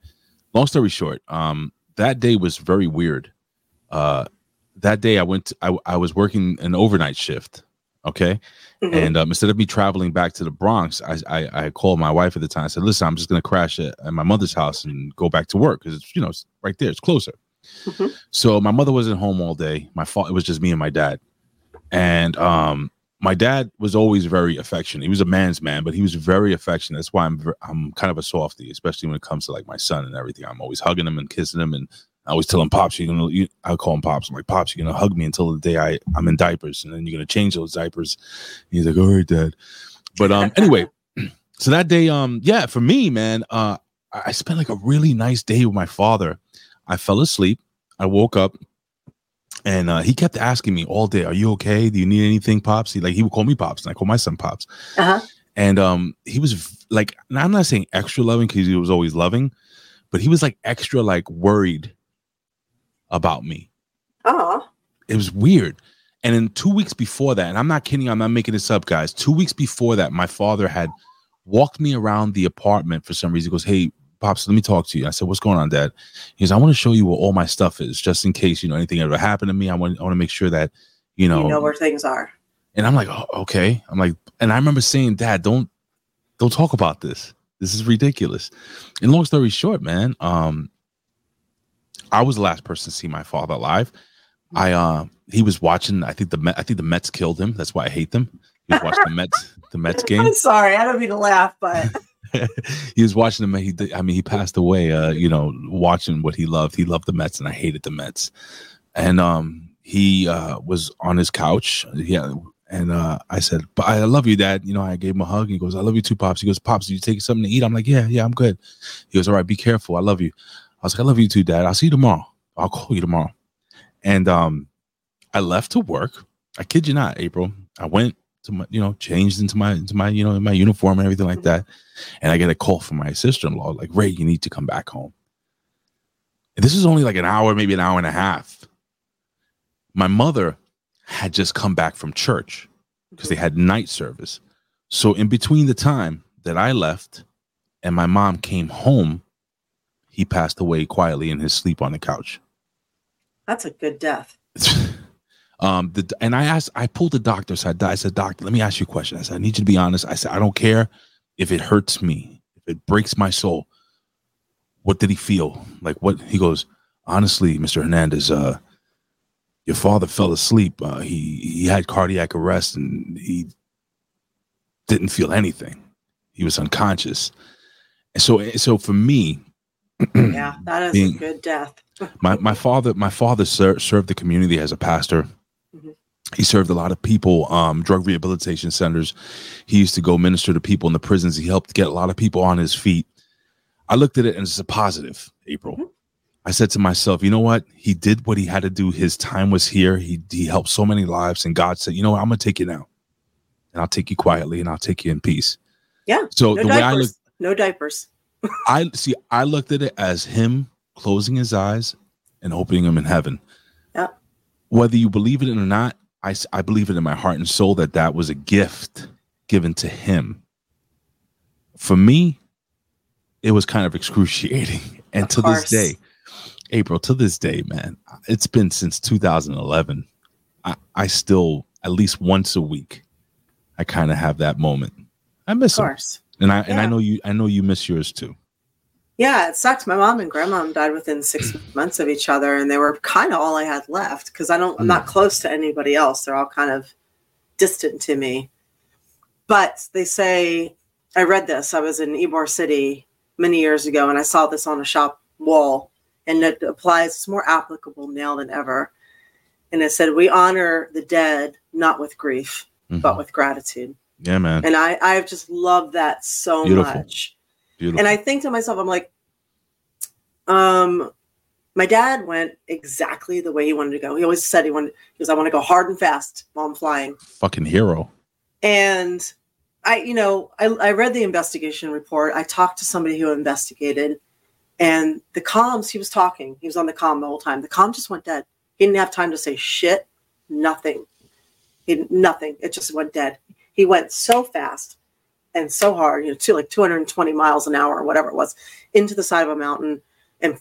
long story short, um, that day was very weird. Uh, that day, I went. To, I I was working an overnight shift. Okay. Mm-hmm. And um, instead of me traveling back to the Bronx, I, I I called my wife at the time. I said, listen, I'm just going to crash at, at my mother's house and go back to work because, you know, it's right there. It's closer. Mm-hmm. So my mother wasn't home all day. My fa- It was just me and my dad. And um, my dad was always very affectionate. He was a man's man, but he was very affectionate. That's why I'm ver- I'm kind of a softie, especially when it comes to like my son and everything. I'm always hugging him and kissing him. And I always tell him, Pops, you're gonna, you, I call him Pops. I'm like, Pops, you're gonna hug me until the day I, I'm in diapers, and then you're gonna change those diapers. And he's like, all right, Dad. But um, anyway, so that day, um, yeah, for me, man, uh, I spent like a really nice day with my father. I fell asleep. I woke up, and uh, he kept asking me all day, "Are you okay? Do you need anything, Pops?" He like he would call me Pops, and I call my son Pops. Uh-huh. And um, he was like, and I'm not saying extra loving because he was always loving, but he was like extra like worried about me. Oh, it was weird. And then two weeks before that, and I'm not kidding, I'm not making this up, guys. Two weeks before that, my father had walked me around the apartment for some reason. He goes, "Hey, Pops, let me talk to you." I said, "What's going on, Dad?" He goes, "I want to show you where all my stuff is, just in case, you know, anything ever happened to me. I want, I want to make sure that, you know, you know where things are." And I'm like, "Oh, okay." I'm like, and I remember saying, "Dad, don't, don't talk about this. This is ridiculous." And long story short, man, um, I was the last person to see my father alive. I uh, he was watching. I think the Met, I think the Mets killed him. That's why I hate them. He was watching the Mets the Mets game. I'm sorry, I don't mean to laugh, but he was watching them. He I mean, he passed away. Uh, you know, watching what he loved. He loved the Mets, and I hated the Mets. And um, he uh, was on his couch. Yeah, And uh, I said, but I love you, Dad. You know, I gave him a hug. He goes, I love you too, Pops. He goes, Pops, do you take something to eat? I'm like, yeah, yeah, I'm good. He goes, all right, be careful. I love you. I was like, I love you too, Dad. I'll see you tomorrow. I'll call you tomorrow. And um, I left to work. I kid you not, April. I went to my, you know, changed into my, into my, you know, in my uniform and everything like that. And I get a call from my sister-in-law, like, Ray, you need to come back home. And this is only like an hour, maybe an hour and a half. My mother had just come back from church because they had night service. So in between the time that I left and my mom came home, he passed away quietly in his sleep on the couch. That's a good death. um, the, and I asked, I pulled the doctor aside. I said, Doctor, let me ask you a question. I said, I need you to be honest. I said, I don't care if it hurts me, if it breaks my soul. What did he feel? Like what? He goes, honestly, Mister Hernandez, uh, your father fell asleep. Uh, he he had cardiac arrest and he didn't feel anything. He was unconscious. And so, so for me, yeah, that is being, a good death. my my father my father ser- served the community as a pastor. Mm-hmm. He served a lot of people, um, drug rehabilitation centers. He used to go minister to people in the prisons. He helped get a lot of people on his feet. I looked at it and it's a positive, April. Mm-hmm. I said to myself, you know what? He did what he had to do. His time was here. He he helped so many lives. And God said, you know what? I'm going to take you now. And I'll take you quietly and I'll take you in peace. Yeah. So no the diapers. way I look, no diapers. I see, I looked at it as him closing his eyes and opening them in heaven. Yeah. Whether you believe it or not, I, I believe it in my heart and soul that that was a gift given to him. For me, it was kind of excruciating. And of to course. this day. April, to this day, man, it's been since two thousand eleven. I, I still, at least once a week, I kind of have that moment. I miss him, and I yeah. and I know you. I know you miss yours too. Yeah, it sucks. My mom and grandma died within six months of each other, and they were kind of all I had left because I don't. I'm not close to anybody else. They're all kind of distant to me. But they say I read this. I was in Ybor City many years ago, and I saw this on a shop wall. And it applies, it's more applicable now than ever. And it said, we honor the dead, not with grief, mm-hmm. but with gratitude. Yeah, man. And I, I've just loved that so Beautiful. much. Beautiful. And I think to myself, I'm like, um, my dad went exactly the way he wanted to go. He always said he wanted, he goes, I want to go hard and fast while I'm flying. Fucking hero. And I, you know, I, I read the investigation report. I talked to somebody who investigated. And the comms, he was talking. He was on the comm the whole time. The comm just went dead. He didn't have time to say shit, nothing. He didn't, nothing. It just went dead. He went so fast and so hard, you know, to like two hundred twenty miles an hour or whatever it was, into the side of a mountain and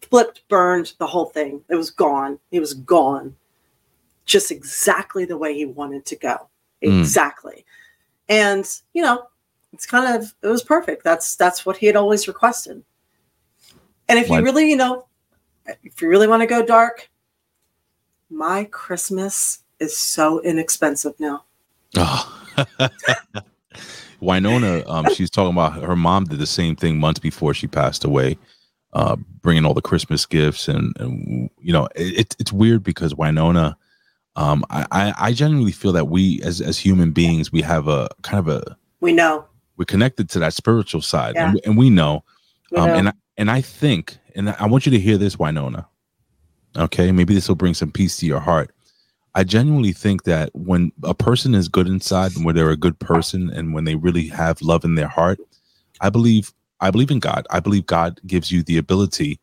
flipped, burned the whole thing. It was gone. He was gone. Just exactly the way he wanted to go. Mm. Exactly. And, you know, it's kind of, it was perfect. That's that's what he had always requested. And if what? you really, you know, if you really want to go dark, my Christmas is so inexpensive now. Oh. Winona, um, she's talking about her mom did the same thing months before she passed away, uh, bringing all the Christmas gifts. And, and you know, it, it's weird because Winona, um, I, I, I genuinely feel that we as, as human beings, we have a kind of a. We know. We're connected to that spiritual side. Yeah. And, and we know. We know. Um, and I, And I think, and I want you to hear this, Winona, okay? Maybe this will bring some peace to your heart. I genuinely think that when a person is good inside and when they're a good person and when they really have love in their heart, I believe I believe in God. I believe God gives you the ability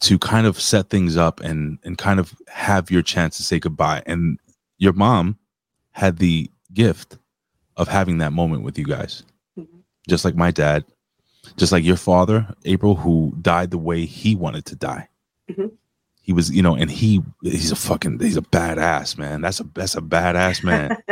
to kind of set things up and, and kind of have your chance to say goodbye. And your mom had the gift of having that moment with you guys, mm-hmm. just like my dad. Just like your father, April, who died the way he wanted to die. Mm-hmm. He was, you know, and he he's a fucking, he's a badass, man. That's a, that's a badass man.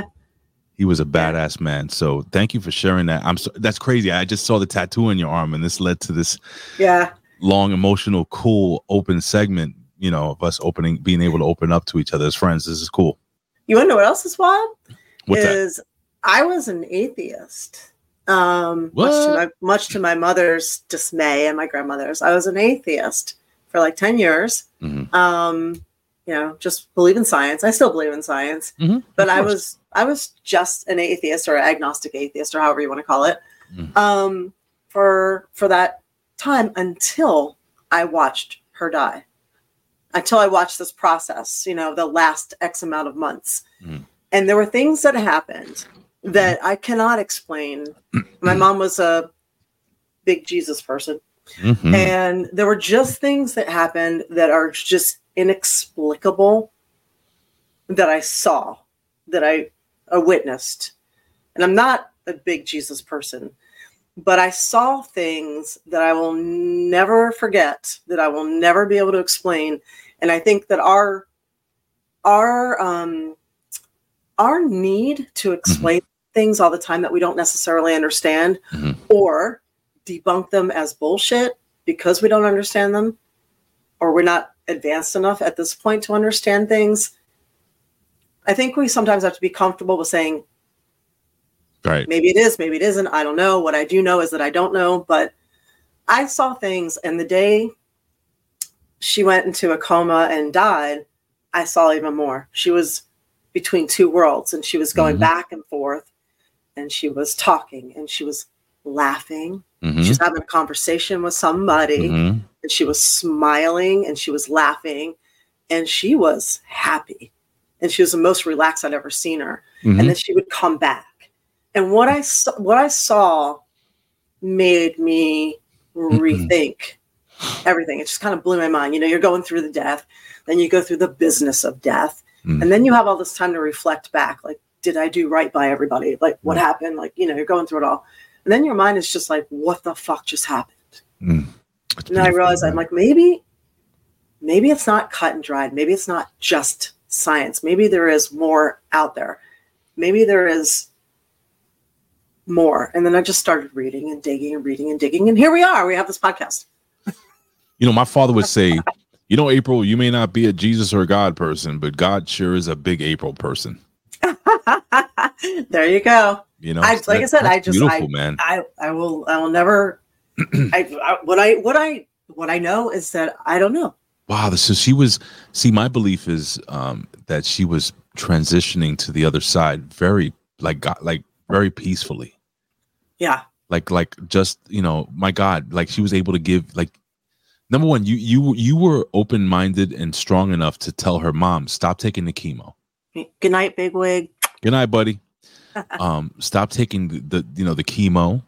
He was a badass man. So thank you for sharing that. I'm so, that's crazy. I just saw the tattoo on your arm and this led to this yeah. long, emotional, cool, open segment, you know, of us opening, being able to open up to each other as friends. This is cool. You want to know what else is wild? What's is that? I was an atheist. Um, much to, my, much to my mother's dismay and my grandmother's, I was an atheist for like ten years. Mm-hmm. Um, you know, just believe in science. I still believe in science, mm-hmm, but I was I was just an atheist or agnostic atheist or however you want to call it, mm-hmm, um, for for that time until I watched her die, until I watched this process, you know, the last X amount of months. Mm-hmm. And there were things that happened that I cannot explain. My mom was a big Jesus person. Mm-hmm. And there were just things that happened that are just inexplicable that I saw, that I uh, witnessed. And I'm not a big Jesus person, but I saw things that I will never forget, that I will never be able to explain. And I think that our, our, um, our need to explain mm-hmm. things all the time that we don't necessarily understand mm-hmm. or debunk them as bullshit because we don't understand them or we're not advanced enough at this point to understand things. I think we sometimes have to be comfortable with saying, right, maybe it is, maybe it isn't. I don't know. What I do know is that I don't know, but I saw things, and the day she went into a coma and died, I saw even more. She was between two worlds and she was going mm-hmm. back and forth, and she was talking and she was laughing. Mm-hmm. She was having a conversation with somebody mm-hmm. and she was smiling and she was laughing and she was happy and she was the most relaxed I'd ever seen her. Mm-hmm. And then she would come back. And what I, what I saw made me rethink mm-hmm. everything. It just kind of blew my mind. You know, you're going through the death, then you go through the business of death. Mm-hmm. And then you have all this time to reflect back. Like, did I do right by everybody? Like, what mm-hmm. happened? Like, you know, you're going through it all. And then your mind is just like, what the fuck just happened? Mm. And then I realized, man. I'm like, maybe, maybe it's not cut and dried. Maybe it's not just science. Maybe there is more out there. Maybe there is more. And then I just started reading and digging and reading and digging. And here we are. We have this podcast. You know, my father would say, you know, April, you may not be a Jesus or a God person, but God sure is a big April person. There you go. You know, I, like that, I said, I just, I, man. I, I will, I will never, I, I, what I, what I, what I know is that I don't know. Wow. So she was, see, my belief is um, that she was transitioning to the other side. Very like, God, like very peacefully. Yeah. Like, like just, you know, my God, like she was able to give, like, number one, you, you, you were open-minded and strong enough to tell her mom, stop taking the chemo. Good night, big wig. Good night, buddy. Um, stop taking the, the you know the chemo,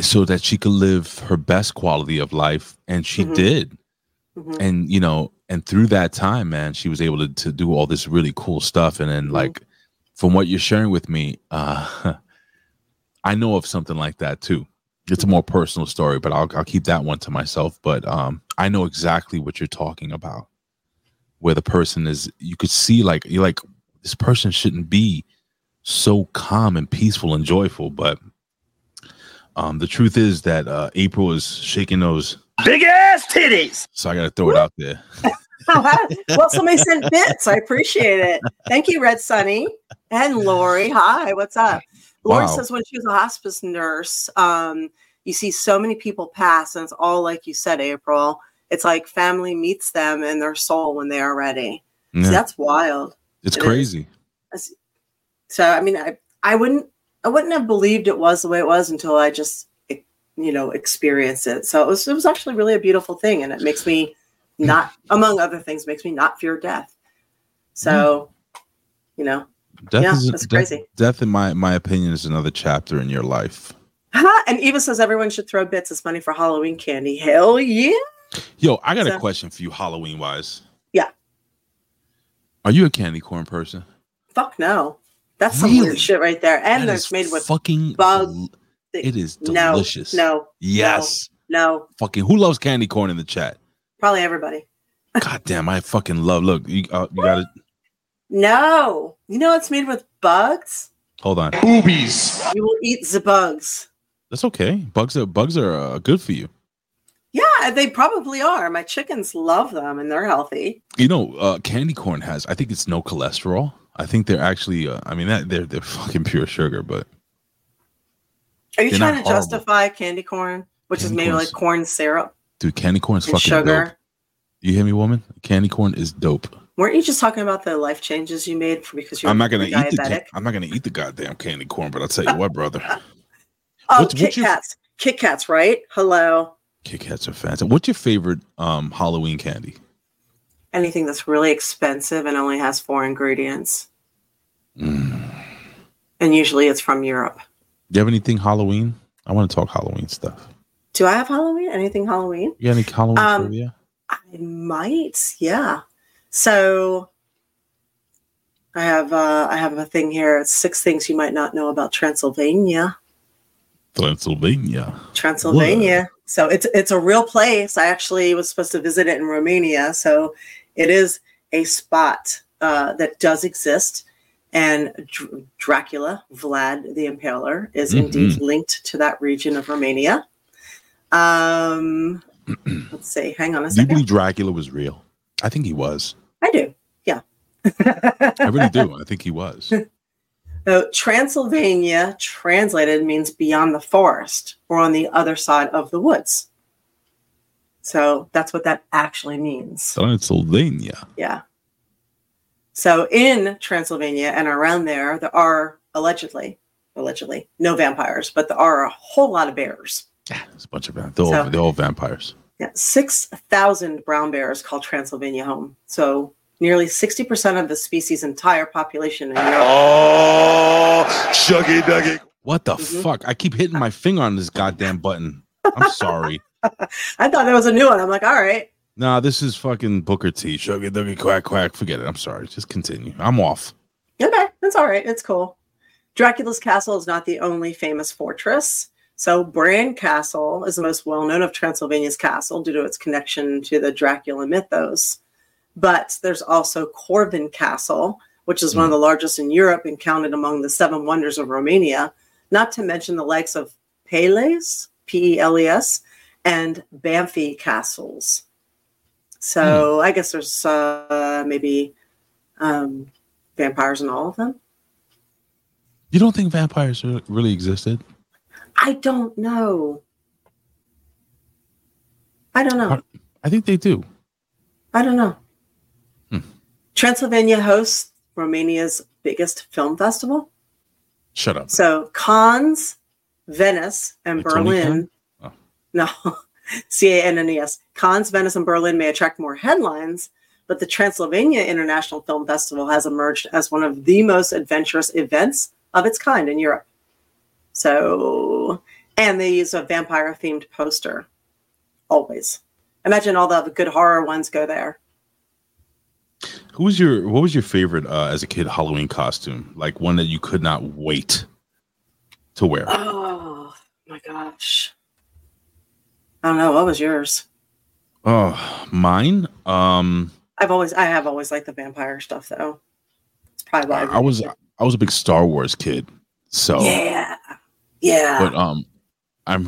so that she could live her best quality of life, and she mm-hmm. did. Mm-hmm. And you know, and through that time, man, she was able to, to do all this really cool stuff. And then, mm-hmm. like, from what you're sharing with me, uh, I know of something like that too. It's a more personal story, but I'll I'll keep that one to myself. But um, I know exactly what you're talking about, where the person is. You could see, like, you're like, this person shouldn't be so calm and peaceful and joyful, but um, the truth is that uh, April is shaking those big ass titties. So I gotta throw Woo! It out there. Well, somebody sent bits. I appreciate it. Thank you, Red Sunny and Lori. Hi, what's up? Lori wow. says when she was a hospice nurse, um, you see so many people pass, and it's all like you said, April. It's like family meets them in their soul when they are ready. Yeah. So that's wild. It's it crazy. Is, So, I mean, I, I wouldn't, I wouldn't have believed it was the way it was until I just, it, you know, experienced it. So it was, it was actually really a beautiful thing. And it makes me not, among other things, makes me not fear death. So, you know, death yeah, is, that's crazy. Death, death, in my, my opinion, is another chapter in your life. And Eva says everyone should throw bits as money for Halloween candy. Hell yeah. Yo, I got so, a question for you Halloween wise. Yeah. Are you a candy corn person? Fuck no. That's some really? Weird shit right there. And it's made with fucking bug. It is delicious. No, no. Yes. No, no. Fucking who loves candy corn in the chat? Probably everybody. God damn, I fucking love. Look, you, uh, you got it. No. You know it's made with bugs? Hold on. Boobies. You will eat the bugs. That's okay. Bugs are bugs are uh, good for you. Yeah, they probably are. My chickens love them and they're healthy. You know, uh, candy corn has, I think it's no cholesterol. I think they're actually, uh, I mean, that, they're they're fucking pure sugar, but. Are you trying to horrible. justify candy corn, which candy is made with like corn syrup? Dude, candy corn is fucking sugar. Dope. You hear me, woman? Candy corn is dope. Weren't you just talking about the life changes you made for, because you're I'm not gonna diabetic? Eat the, I'm not gonna eat the goddamn candy corn, but I'll tell you what, brother. Oh, what, Kit what's your, Kats, Kit Kats, right? Hello. Kit Kats are fantastic. What's your favorite um, Halloween candy? Anything that's really expensive and only has four ingredients. Mm. And usually it's from Europe. Do you have anything Halloween? I want to talk Halloween stuff. Do I have Halloween? Anything Halloween? You got any Halloween um, trivia? I might, yeah. So I have uh, I have a thing here. It's six things you might not know about Transylvania. Transylvania. Transylvania. Whoa. So it's it's a real place. I actually was supposed to visit it in Romania. So it is a spot uh, that does exist. And Dr- Dracula, Vlad the Impaler, is mm-hmm. indeed linked to that region of Romania. Um, let's see. Hang on a second. Do you believe Dracula was real? I think he was. I do. Yeah. I really do. I think he was. So Transylvania, translated, means beyond the forest or on the other side of the woods. So that's what that actually means. Transylvania. Yeah. So in Transylvania and around there, there are allegedly, allegedly, no vampires, but there are a whole lot of bears. Yeah, there's a bunch of vampires. They're, so, they're all vampires. Yeah, six thousand brown bears call Transylvania home. So nearly sixty percent of the species' entire population in Europe. Oh, shuggy duggy. What the mm-hmm. fuck? I keep hitting my finger on this goddamn button. I'm sorry. I thought that was a new one. I'm like, all right. Nah, this is fucking Booker T. Shuggy duggy quack quack. Forget it. I'm sorry. Just continue. I'm off. Okay. That's all right. It's cool. Dracula's castle is not the only famous fortress. So Bran Castle is the most well-known of Transylvania's castle due to its connection to the Dracula mythos. But there's also Corvin Castle, which is mm. one of the largest in Europe and counted among the seven wonders of Romania, not to mention the likes of Peles, P E L E S, and Banffy Castles. So mm. I guess there's uh, maybe um, vampires in all of them. You don't think vampires really existed? I don't know. I don't know. I think they do. I don't know. Hmm. Transylvania hosts Romania's biggest film festival. Shut up. So Cannes, Venice, and like Berlin. Oh. No. C A N N E S. Cannes, Venice, and Berlin may attract more headlines, but the Transylvania International Film Festival has emerged as one of the most adventurous events of its kind in Europe. So, and they use a vampire-themed poster, always. Imagine all the good horror ones go there. Who was your? What was your favorite uh, as a kid Halloween costume? Like one that you could not wait to wear? Oh my gosh! I don't know. What was yours? Oh, mine. Um, I've always, I have always liked the vampire stuff though. It's probably why I, I was, I was a big Star Wars kid. So yeah, yeah. But um, I'm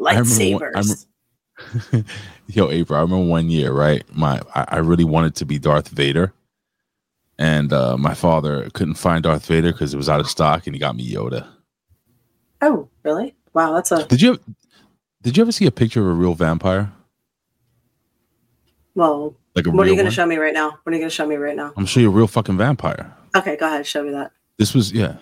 lightsabers. I one, yo, April. I remember one year, right? My I, I really wanted to be Darth Vader, and uh, my father couldn't find Darth Vader because it was out of stock, and he got me Yoda. Oh, really? Wow, that's a. Did you Did you ever see a picture of a real vampire? Well, like a what real are you going to show me right now? What are you going to show me right now? I'm sure you're a real fucking vampire. Okay, go ahead, show me that. This was yeah.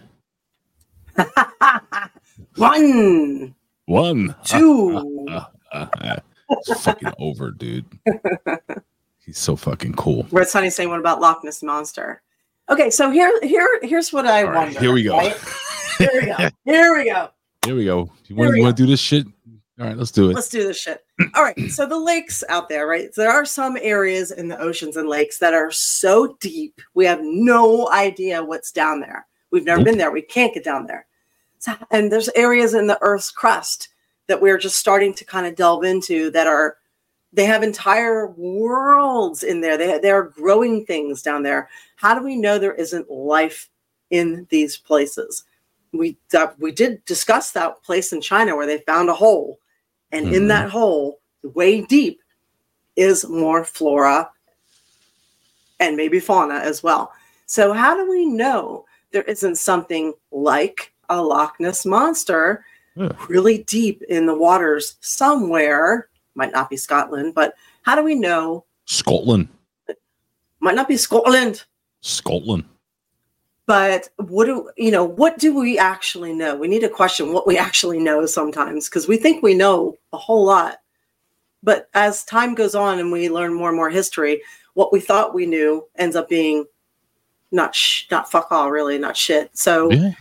One, one, two. It's fucking over, dude. He's so fucking cool. Red Sonny saying, "What about Loch Ness Monster?" Okay, so here, here, here's what I All wonder. Right, here we go. Right? Here we go. Here we go. Here we go. You want to do this shit? All right, let's do it. Let's do this shit. All right. So the lakes out there, right? There are some areas in the oceans and lakes that are so deep we have no idea what's down there. We've never been there. We can't get down there. So, and there's areas in the Earth's crust that we're just starting to kind of delve into that are, they have entire worlds in there. They, they are growing things down there. How do we know there isn't life in these places? We, uh, we did discuss that place in China where they found a hole. And mm-hmm. in that hole, way deep, is more flora and maybe fauna as well. So how do we know there isn't something like a Loch Ness Monster yeah. really deep in the waters somewhere? Might not be Scotland, but how do we know Scotland. Might not be Scotland. Scotland. But what do you know? What do we actually know? We need to question what we actually know sometimes, because we think we know a whole lot. But as time goes on and we learn more and more history, what we thought we knew ends up being not sh- not fuck all, really, not shit. So, yeah.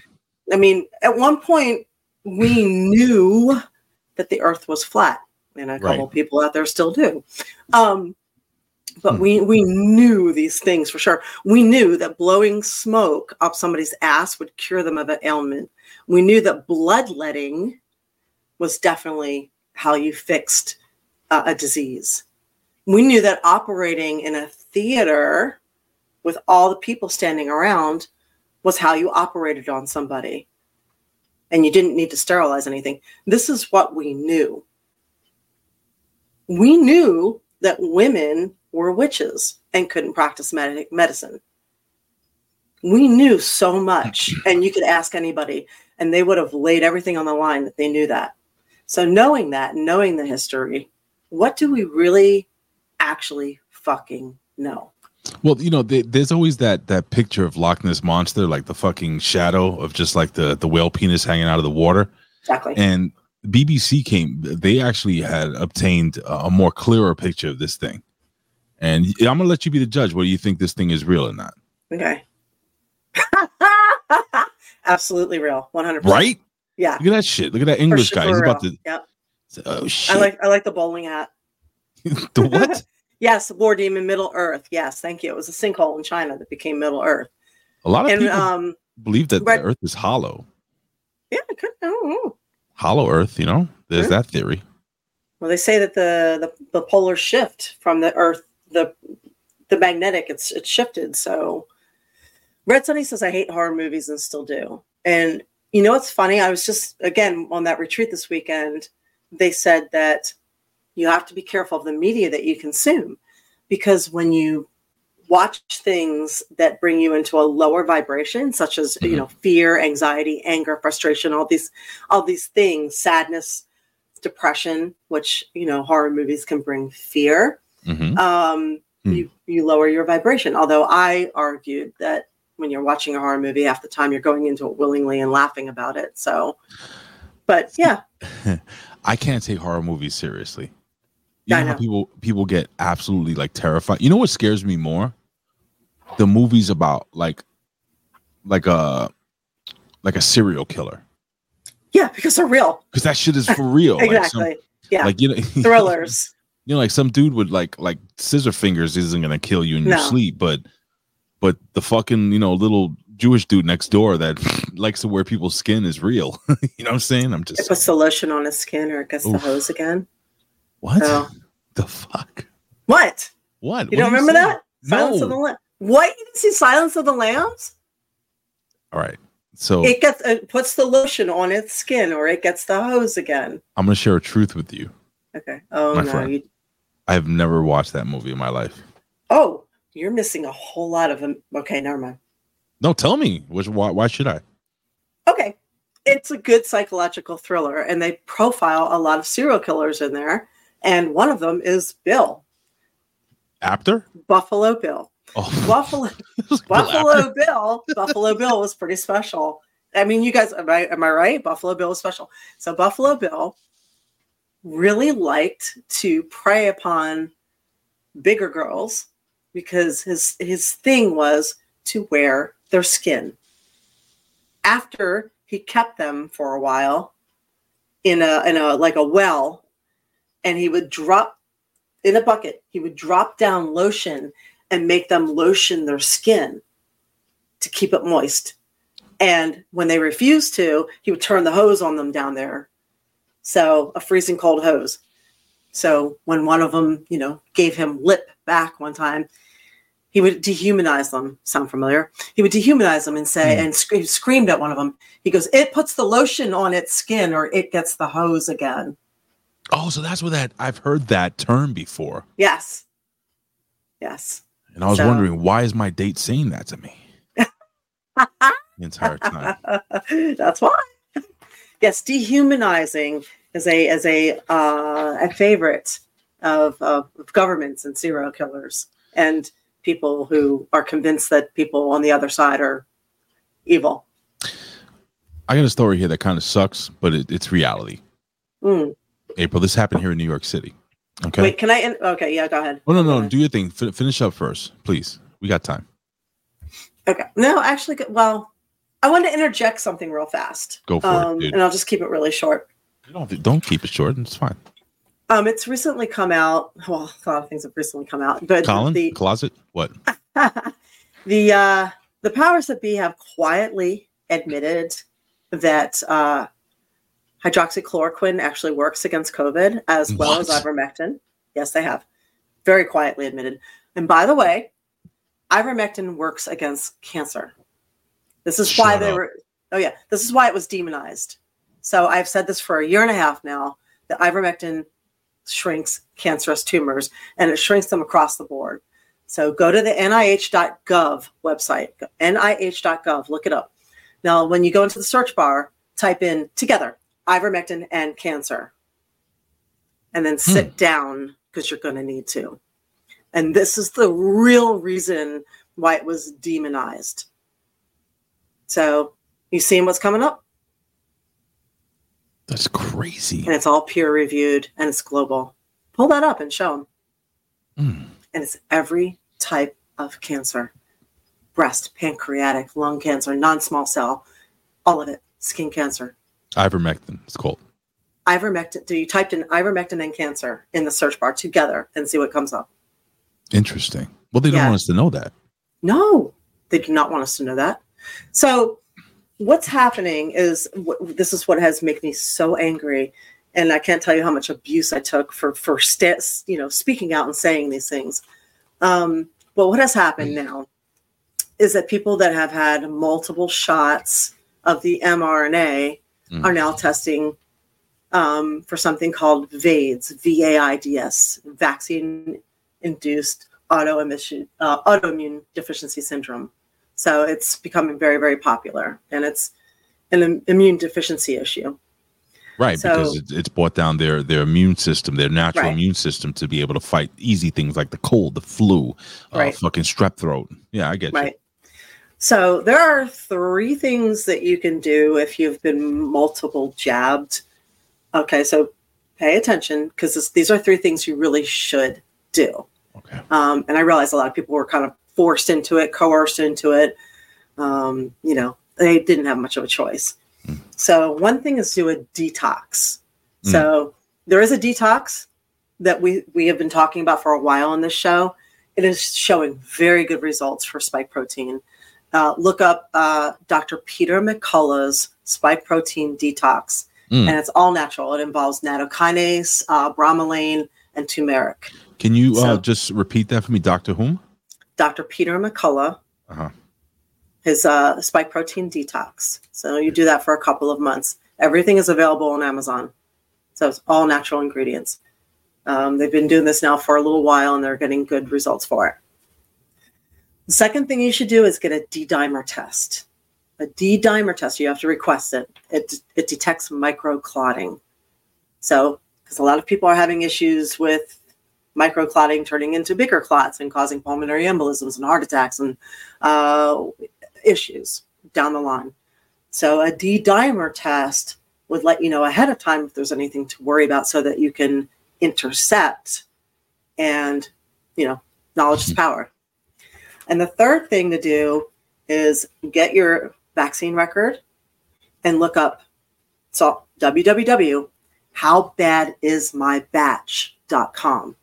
I mean, at one point, we knew that the Earth was flat, and a right. couple of people out there still do. Um, but hmm. we we knew these things for sure. We knew that blowing smoke up somebody's ass would cure them of an ailment. We knew that bloodletting was definitely how you fixed Uh, a disease. We knew that operating in a theater with all the people standing around was how you operated on somebody, and you didn't need to sterilize anything. This is what we knew. We knew that women were witches and couldn't practice med- medicine. We knew so much, and you could ask anybody, and they would have laid everything on the line that they knew that. So knowing that, knowing the history, what do we really actually fucking know? Well, you know, they, there's always that that picture of Loch Ness Monster, like the fucking shadow of just like the, the whale penis hanging out of the water. Exactly. And B B C came, they actually had obtained a more clearer picture of this thing. And I'm going to let you be the judge whether you think this thing is real or not. Okay. Absolutely real. one hundred percent. Right? Yeah. Look at that shit. Look at that English sure, guy. He's about real. to... Yep. Oh shit! I like I like the bowling hat. The what? Yes, war demon Middle Earth. Yes, thank you. It was a sinkhole in China that became Middle Earth. A lot of and, people um, believe that but, the Earth is hollow. Yeah, I don't know. Hollow Earth. You know, there's mm-hmm. that theory. Well, they say that the, the the polar shift from the Earth, the the magnetic, it's it's shifted. So, Red Sunny says, I hate horror movies and still do. And you know what's funny? I was just again on that retreat this weekend. They said that you have to be careful of the media that you consume, because when you watch things that bring you into a lower vibration, such as, mm-hmm. you know, fear, anxiety, anger, frustration, all these, all these things, sadness, depression, which, you know, horror movies can bring fear. Mm-hmm. Um, mm-hmm. You, you lower your vibration. Although I argued that when you're watching a horror movie, half the time you're going into it willingly and laughing about it. So, but yeah. I can't take horror movies seriously. You know, know how people people get absolutely like terrified. You know what scares me more? The movies about like like a like a serial killer. Yeah, because they're real. Because that shit is for real. Exactly. Like some, yeah. Like, you know, thrillers. You know, like some dude with like like scissor fingers isn't gonna kill you in no. your sleep, but but the fucking, you know, little Jewish dude next door that likes to wear people's skin is real. You know what I'm saying? I'm just it puts the lotion on his skin, or it gets Oof. the hose again. What so. the fuck? What? What? You what don't remember you that? No. Silence of the Lambs. What? You didn't see Silence of the Lambs? All right. So it gets it puts the lotion on its skin, or it gets the hose again. I'm gonna share a truth with you. Okay. Oh my no. You... I have never watched that movie in my life. Oh, you're missing a whole lot of them. Okay, never mind. No, tell me. Which, why, why should I? Okay. It's a good psychological thriller, and they profile a lot of serial killers in there, and one of them is Bill. Apter? Buffalo Bill. Oh. Buffalo Buffalo Bill. Buffalo Bill was pretty special. I mean, you guys, am I, am I right? Buffalo Bill was special. So Buffalo Bill really liked to prey upon bigger girls because his his thing was to wear their skin. After he kept them for a while in a in a like a well, and he would drop in a bucket, he would drop down lotion and make them lotion their skin to keep it moist. And when they refused to, he would turn the hose on them down there. So a freezing cold hose. So when one of them, you know, gave him lip back one time, he would dehumanize them. Sound familiar? He would dehumanize them and say, mm. and sc- screamed at one of them. He goes, "It puts the lotion on its skin, or it gets the hose again." Oh, so that's what that I've heard that term before. Yes, yes. And I was so, wondering, why is my date saying that to me the entire time? That's why. Yes, dehumanizing is a is a uh, a favorite of, uh, of governments and serial killers and people who are convinced that people on the other side are evil. I got a story here that kind of sucks, but it, it's reality. Mm. April, this happened here in New York City. Okay. Wait, can I? In- okay, yeah, go ahead. Oh, no, no, no do your thing. F- finish up first, please. We got time. Okay. No, actually, well, I wanted to interject something real fast. Go for um, it, dude. And I'll just keep it really short. You don't, don't keep it short. It's fine. Um, it's recently come out. Well, a lot of things have recently come out. But Colin, the closet, what? the uh, the powers that be have quietly admitted that uh, hydroxychloroquine actually works against COVID as well what? as ivermectin. Yes, they have. Very quietly admitted. And by the way, ivermectin works against cancer. This is Shut why they up. were. Oh yeah, this is why it was demonized. So I've said this for a year and a half now that ivermectin shrinks cancerous tumors, and it shrinks them across the board. So go to the N I H dot gov website, N I H dot gov, look it up. Now, when you go into the search bar, type in together ivermectin and cancer, and then sit hmm. down because you're going to need to. And this is the real reason why it was demonized. So you seeing what's coming up? That's crazy. And it's all peer reviewed and it's global. Pull that up and show them. Mm. And it's every type of cancer. Breast, pancreatic, lung cancer, non-small cell, all of it. Skin cancer. Ivermectin, it's called. Ivermectin. Do you typed in ivermectin and cancer in the search bar together and see what comes up? Interesting. Well, they don't yeah. want us to know that. No, they do not want us to know that. So what's happening is w- this is what has made me so angry. And I can't tell you how much abuse I took for, for st- you know, speaking out and saying these things. Um, but what has happened now is that people that have had multiple shots of the mRNA mm. are now testing um, for something called VAIDS, V A I D S, vaccine-induced autoimmune, uh, autoimmune deficiency syndrome. So it's becoming very, very popular, and it's an im- immune deficiency issue. Right, so, because it, it's brought down their, their immune system, their natural right. immune system to be able to fight easy things like the cold, the flu, uh, right. fucking strep throat. Yeah, I get right. you. So there are three things that you can do if you've been multiple jabbed. Okay, so pay attention because these are three things you really should do. Okay, um, and I realize a lot of people were kind of forced into it, coerced into it. Um, you know, they didn't have much of a choice. Mm. So one thing is do a detox. Mm. So there is a detox that we, we have been talking about for a while on this show. It is showing very good results for spike protein. Uh, look up uh, Doctor Peter McCullough's spike protein detox. Mm. And it's all natural. It involves nattokinase, uh, bromelain, and turmeric. Can you so, uh, just repeat that for me? Doctor whom? Doctor Peter McCullough, uh-huh. his uh, spike protein detox. So you do that for a couple of months. Everything is available on Amazon. So it's all natural ingredients. Um, they've been doing this now for a little while, and they're getting good results for it. The second thing you should do is get a D-dimer test. A D-dimer test, you have to request it. It, it detects microclotting. So because a lot of people are having issues with microclotting turning into bigger clots and causing pulmonary embolisms and heart attacks and uh, issues down the line. So a D-dimer test would let you know ahead of time if there's anything to worry about so that you can intercept and, you know, knowledge is power. And the third thing to do is get your vaccine record and look up so w w w dot how bad is my batch dot com.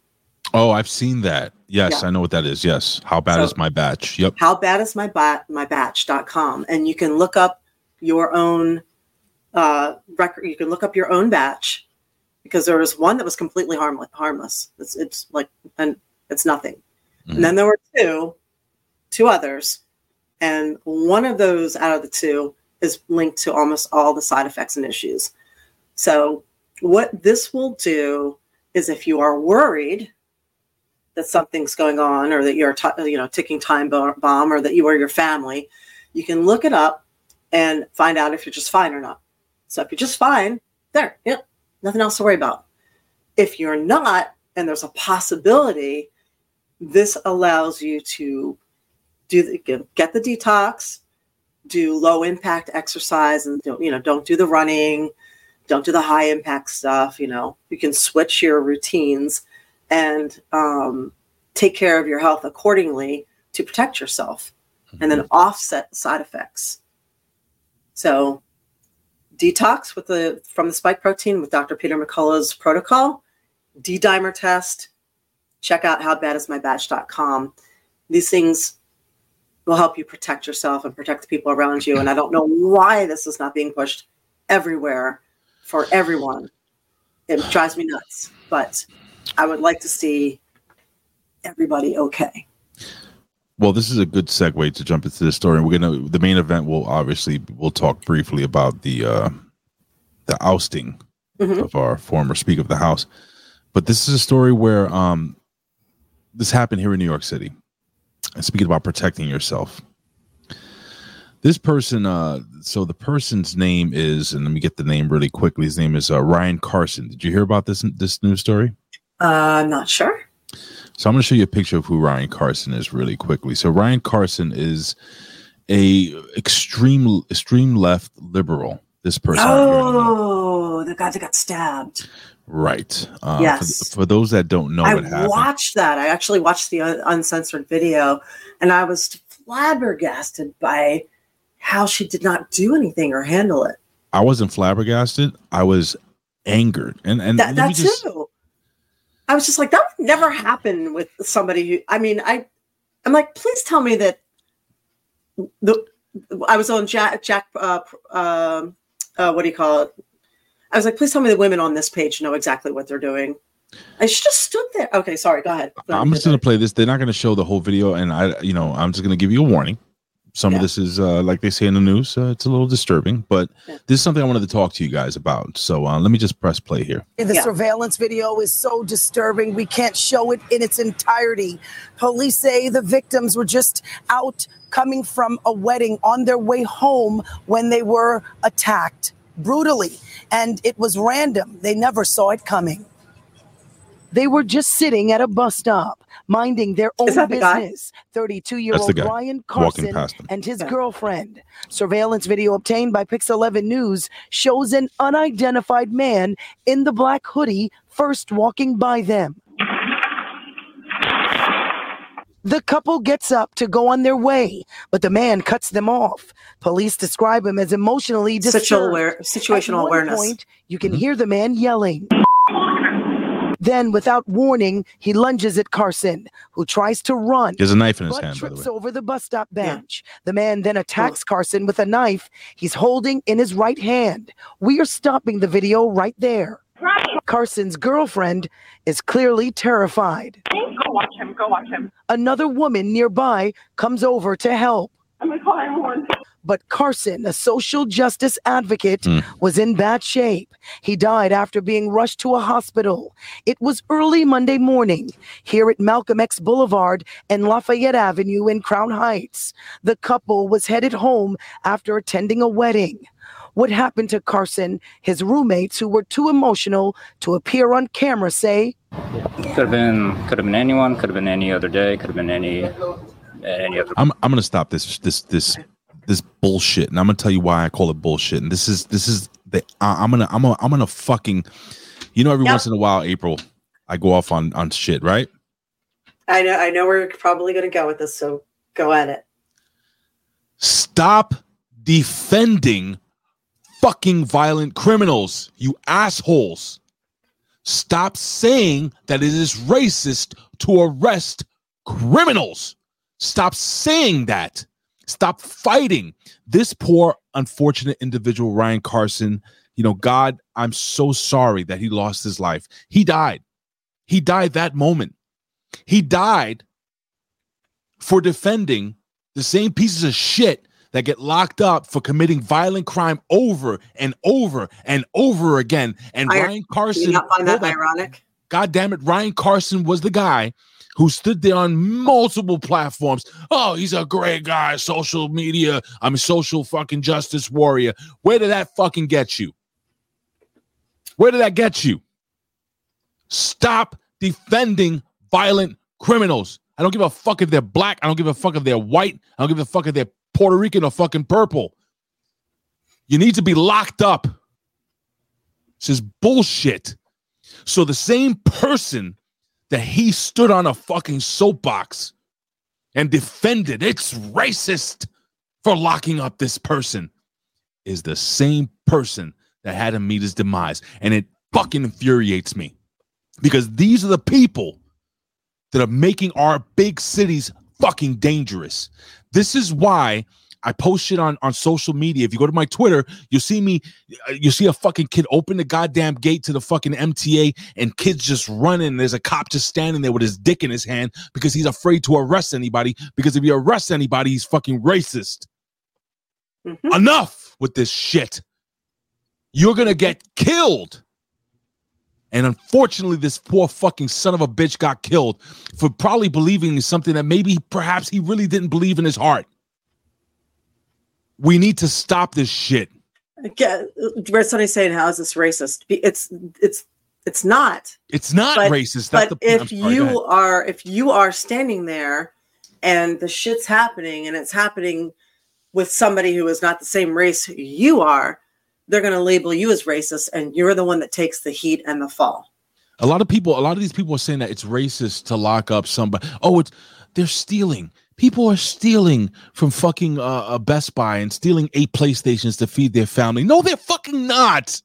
Oh, I've seen that. Yes, yeah. I know what that is. Yes. How bad so, is my batch? Yep. How bad is my ba- my batch dot com. And you can look up your own uh, record. You can look up your own batch because there was one that was completely harmless. harmless. It's, it's like, and it's nothing. Mm-hmm. And then there were two, two others. And one of those out of the two is linked to almost all the side effects and issues. So what this will do is if you are worried that something's going on or that you're t- you know ticking time bomb or that you or your family, you can look it up and find out if you're just fine or not. So if you're just fine, there, yep, nothing else to worry about. If you're not and there's a possibility this allows you to do the, get the detox, do low impact exercise, and don't, you know, don't do the running, don't do the high impact stuff. You know, you can switch your routines and um, take care of your health accordingly to protect yourself, mm-hmm. and then offset side effects. So detox with the from the spike protein with Doctor Peter McCullough's protocol, D-dimer test, check out how bad is my batch dot com. These things will help you protect yourself and protect the people around you. And I don't know why this is not being pushed everywhere for everyone. It drives me nuts, but I would like to see everybody okay. Well, this is a good segue to jump into the story. We're gonna the main event. Will obviously we'll talk briefly about the uh, the ousting mm-hmm. of our former Speaker of the House, but this is a story where um, this happened here in New York City. And speaking about protecting yourself, this person. Uh, so the person's name is, and let me get the name really quickly. His name is uh, Ryan Carson. Did you hear about this this news story? Uh, I'm not sure. So I'm going to show you a picture of who Ryan Carson is really quickly. So Ryan Carson is a extreme extreme left liberal. This person. Oh, the guy that got stabbed. Right. Uh, yes. For, for those that don't know, I what happened. I watched that. I actually watched the un- uncensored video, and I was flabbergasted by how she did not do anything or handle it. I wasn't flabbergasted. I was angered, and and that, that just, too. I was just like, that would never happen with somebody who, I mean, I, I'm like, please tell me that the, I was on Jack, Jack, uh, uh, uh, what do you call it? I was like, please tell me the women on this page know exactly what they're doing. I just stood there. Okay. Sorry. Go ahead. Go I'm ahead. Just going to play this. They're not going to show the whole video. And I, you know, I'm just going to give you a warning. Some yeah. of this is uh, like they say in the news, uh, it's a little disturbing, but yeah. this is something I wanted to talk to you guys about. So uh, let me just press play here. The yeah. surveillance video is so disturbing. We can't show it in its entirety. Police say the victims were just out coming from a wedding on their way home when they were attacked brutally. And it was random. They never saw it coming. They were just sitting at a bus stop, minding their own business. thirty-two-year-old Ryan Carson and his yeah. girlfriend. Surveillance video obtained by Pix eleven News shows an unidentified man in the black hoodie first walking by them. The couple gets up to go on their way, but the man cuts them off. Police describe him as emotionally disturbed. Aware, situational awareness. At one point, you can mm-hmm. hear the man yelling. Then, without warning, he lunges at Carson, who tries to run. There's a knife in his hand, by the way. But trips over the bus stop bench. Yeah. The man then attacks oh. Carson with a knife he's holding in his right hand. We are stopping the video right there. Right. Carson's girlfriend is clearly terrified. Go watch him. Go watch him. Another woman nearby comes over to help. I'm going to call nine one one. But Carson, a social justice advocate, mm. was in bad shape. He died after being rushed to a hospital. It was early Monday morning here at Malcolm X Boulevard and Lafayette Avenue in Crown Heights. The couple was headed home after attending a wedding. What happened to Carson? His roommates, who were too emotional to appear on camera, say, "Could have been, could have been anyone. Could have been any other day. Could have been any, any other." I'm, I'm going to stop this. This, this. This bullshit, and I'm gonna tell you why I call it bullshit. And this is this is the I, I'm gonna I'm gonna I'm gonna fucking, you know, every yep. once in a while, April, I go off on on shit, right? I know I know we're probably gonna go with this, so go at it. Stop defending fucking violent criminals, you assholes! Stop saying that it is racist to arrest criminals. Stop saying that. Stop fighting this poor, unfortunate individual, Ryan Carson. You know, God, I'm so sorry that he lost his life. He died. He died that moment. He died for defending the same pieces of shit that get locked up for committing violent crime over and over and over again. And I, Ryan Carson. Do you not find that ironic? God damn it. Ryan Carson was the guy who stood there on multiple platforms. Oh, he's a great guy, social media. I'm a social fucking justice warrior. Where did that fucking get you? Where did that get you? Stop defending violent criminals. I don't give a fuck if they're black. I don't give a fuck if they're white. I don't give a fuck if they're Puerto Rican or fucking purple. You need to be locked up. This is bullshit. So the same person that he stood on a fucking soapbox and defended, it's racist for locking up this person, is the same person that had him meet his demise. And it fucking infuriates me, because these are the people that are making our big cities fucking dangerous. This is why I post shit on, on social media. If you go to my Twitter, you'll see me, you see a fucking kid open the goddamn gate to the fucking M T A and kids just running. There's a cop just standing there with his dick in his hand because he's afraid to arrest anybody, because if he arrests anybody, he's fucking racist. Mm-hmm. Enough with this shit. You're going to get killed. And unfortunately, this poor fucking son of a bitch got killed for probably believing in something that maybe perhaps he really didn't believe in his heart. We need to stop this shit. Again, that's what I say. How is this racist? It's it's it's not. It's not but, racist. That's but the, if sorry, you are if you are standing there and the shit's happening, and it's happening with somebody who is not the same race you are, they're going to label you as racist, and you're the one that takes the heat and the fall. A lot of people, a lot of these people are saying that it's racist to lock up somebody. Oh, it's they're stealing. People are stealing from fucking uh, Best Buy and stealing eight PlayStations to feed their family. No, they're fucking not.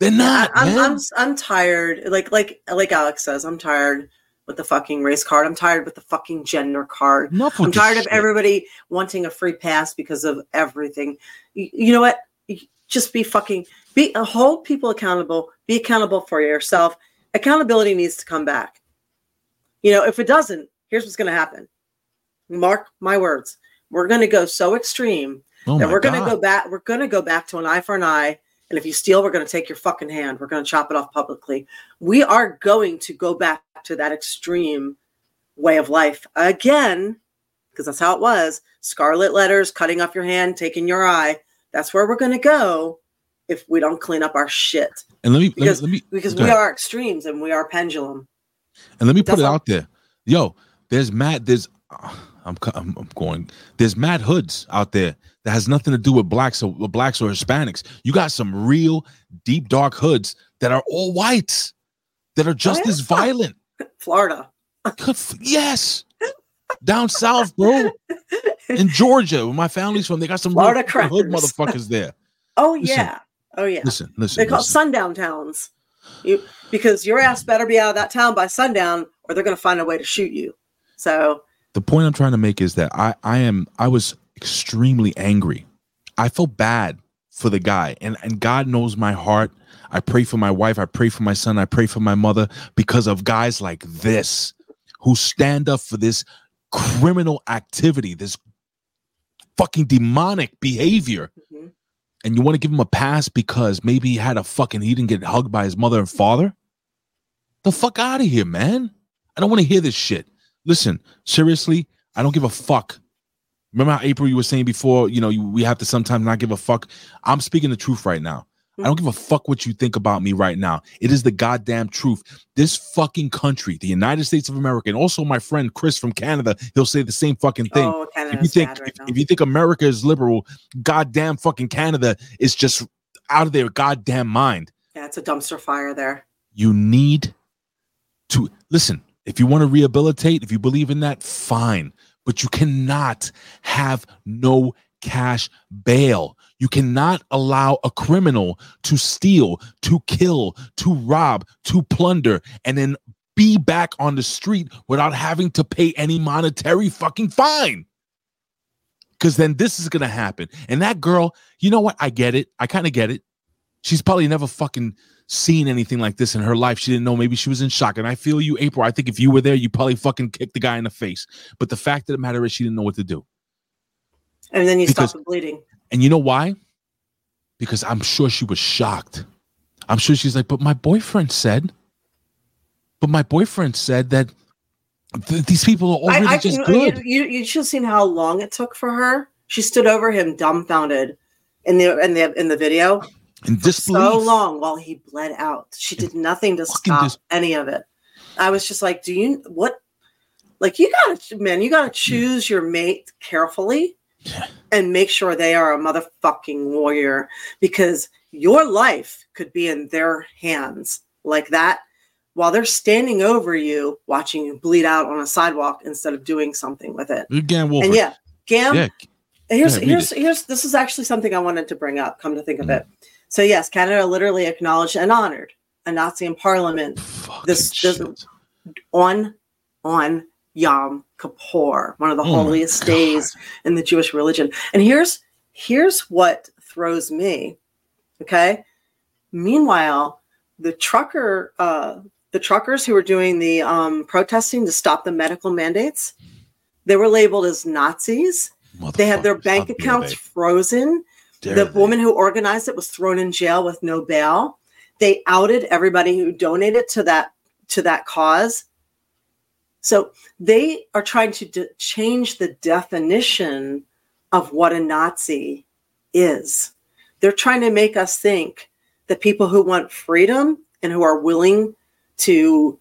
They're not. I'm I'm, I'm tired. Like like like Alex says, I'm tired with the fucking race card. I'm tired with the fucking gender card. I'm tired of everybody wanting a free pass because of everything. You, you know what? Just be fucking be uh, hold people accountable. Be accountable for yourself. Accountability needs to come back. You know, if it doesn't, here's what's going to happen. Mark my words. We're going to go so extreme oh that we're going to go back. We're going to go back to an eye for an eye. And if you steal, we're going to take your fucking hand. We're going to chop it off publicly. We are going to go back to that extreme way of life again, because that's how it was. Scarlet letters, cutting off your hand, taking your eye. That's where we're going to go if we don't clean up our shit. And let me, because, let me, let me, because we ahead. are extremes and we are pendulum. And let me put that's it all. out there. Yo, There's mad, there's, I'm, I'm, I'm going, there's mad hoods out there that has nothing to do with blacks or with blacks or Hispanics. You got some real deep, dark hoods that are all whites that are just as violent. Florida. Yes. Down south, bro. In Georgia, where my family's from, they got some Florida hood motherfuckers there. Oh, listen, yeah. Oh, yeah. Listen, listen. They call listen. sundown towns. You, because your ass better be out of that town by sundown or they're going to find a way to shoot you. So the point I'm trying to make is that I, I am I was extremely angry. I felt bad for the guy, and, and God knows my heart. I pray for my wife. I pray for my son. I pray for my mother, because of guys like this who stand up for this criminal activity, this fucking demonic behavior. Mm-hmm. And you want to give him a pass because maybe he had a fucking he didn't get hugged by his mother and father. The fuck out of here, man. I don't want to hear this shit. Listen, seriously, I don't give a fuck. Remember how, April, you were saying before, you know, you, we have to sometimes not give a fuck. I'm speaking the truth right now. I don't give a fuck what you think about me right now. It is the goddamn truth. This fucking country, the United States of America, and also my friend Chris from Canada, he'll say the same fucking thing. Oh, if you think right if, if you think America is liberal, goddamn fucking Canada is just out of their goddamn mind. Yeah, it's a dumpster fire there. You need to listen. If you want to rehabilitate, if you believe in that, fine. But you cannot have no cash bail. You cannot allow a criminal to steal, to kill, to rob, to plunder, and then be back on the street without having to pay any monetary fucking fine. Because then this is going to happen. And that girl, you know what? I get it. I kind of get it. She's probably never fucking seen anything like this in her life. She didn't know. Maybe she was in shock. And I feel you, April. I think if you were there, you probably fucking kicked the guy in the face. But the fact of the matter is, she didn't know what to do. And then you because, stop the bleeding. And you know why? Because I'm sure she was shocked. I'm sure she's like, but my boyfriend said, but my boyfriend said that th- these people are already I, I just can, good. You, you, you should have seen how long it took for her. She stood over him dumbfounded in the in the in the video. and disbelief. So long while he bled out. She did and nothing to stop dis- any of it. I was just like, do you, what? Like, you gotta, man, you gotta choose your mate carefully and make sure they are a motherfucking warrior, because your life could be in their hands like that while they're standing over you, watching you bleed out on a sidewalk instead of doing something with it. Gam Wolford. And yeah, Gam, yeah. here's, yeah, here's, here's, this is actually something I wanted to bring up, come to think of mm. it. So yes, Canada literally acknowledged and honored a Nazi in parliament. Fucking this, this on, on, Yom Kippur, one of the oh holiest days in the Jewish religion. And here's here's what throws me. Okay. Meanwhile, the trucker, uh, the truckers who were doing the um, protesting to stop the medical mandates, they were labeled as Nazis. They had their bank accounts frozen. Dare the they. woman who organized it was thrown in jail with no bail. They outed everybody who donated to that to that cause. So they are trying to de- change the definition of what a Nazi is. They're trying to make us think that people who want freedom and who are willing to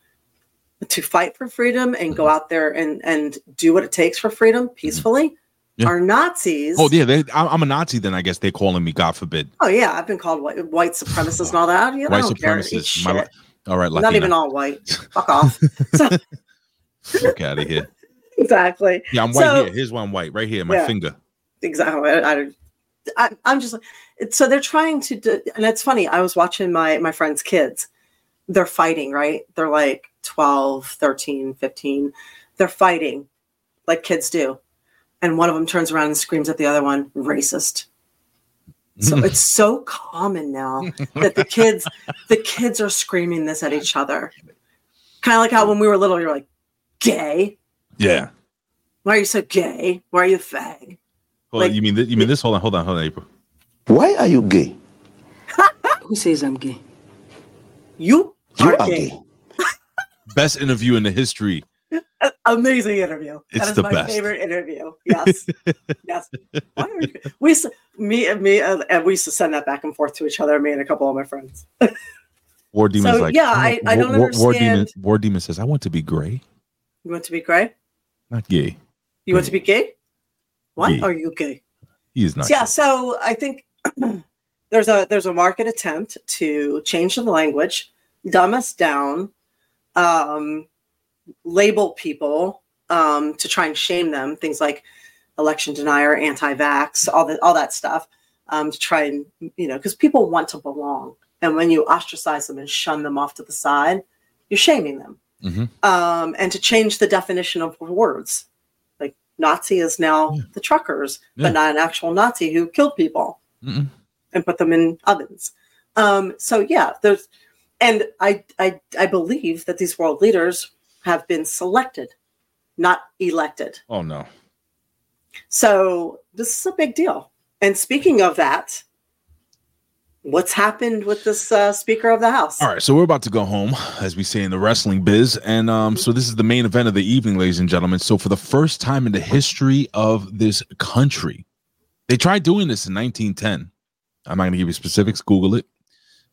to fight for freedom and go out there and, and do what it takes for freedom peacefully yeah. are Nazis. Oh, yeah. They, I'm a Nazi then, I guess they're calling me, God forbid. Oh, yeah. I've been called white, white supremacist and all that. Yeah, white supremacist. My, all right. Latina. Not even all white. Fuck off. So, fuck out of here. Exactly. Yeah, I'm white so, here. Here's why I'm white. Right here, my yeah, finger. Exactly. I, I, I'm just like, so they're trying to do, and it's funny. I was watching my, my friend's kids. They're fighting, right? They're like twelve, thirteen, fifteen. They're fighting like kids do. And one of them turns around and screams at the other one, racist. So it's so common now that the kids, the kids are screaming this at each other. Kind of like how when we were little, you're like, gay, yeah. Why are you so gay? Why are you a fag? Well, like, you mean th- you mean this? Hold on, hold on, hold on, April. Why are you gay? Who says I'm gay? You are, you are gay. gay. Best interview in the history. Amazing interview. It's that is the my best. favorite interview. Yes, yes. Why are you, we me me uh, and we used to send that back and forth to each other. Me and a couple of my friends. War Demon. So, like, yeah, I, I don't War, understand. War Demon, War Demon says, "I want to be gray." You want to be gray? Not gay. You gay. want to be gay? What? Gay. Are you gay? He is not. So, yeah. So I think there's a there's a marked attempt to change the language, dumb us down, um, label people um, to try and shame them. Things like election denier, anti-vax, all that all that stuff um, to try and you know because people want to belong, and when you ostracize them and shun them off to the side, you're shaming them. Mm-hmm. Um, and to change the definition of words, like Nazi is now yeah. the truckers, yeah. but not an actual Nazi who killed people Mm-mm. and put them in ovens. Um, so yeah, there's, and I, I, I believe that these world leaders have been selected, not elected. Oh no. So this is a big deal. And speaking of that, what's happened with this uh, Speaker of the House? All right, so we're about to go home, as we say in the wrestling biz. And um, so this is the main event of the evening, ladies and gentlemen. So for the first time in the history of this country, they tried doing this in nineteen ten. I'm not going to give you specifics. Google it.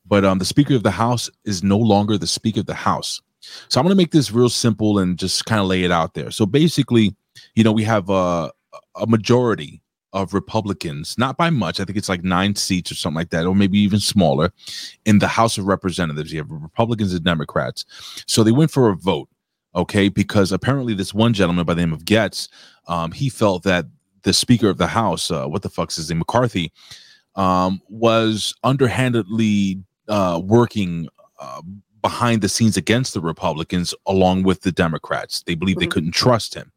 But um, the Speaker of the House is no longer the Speaker of the House. So I'm going to make this real simple and just kind of lay it out there. So basically, you know, we have uh, a majority of Republicans, not by much. I think it's like nine seats or something like that, or maybe even smaller, in the House of Representatives. You have Republicans and Democrats. So they went for a vote, okay, because apparently this one gentleman by the name of Getz, um, he felt that the Speaker of the House, uh, what the fuck's his name, McCarthy, um, was underhandedly uh, working uh, behind the scenes against the Republicans along with the Democrats. They believed mm-hmm. they couldn't trust him.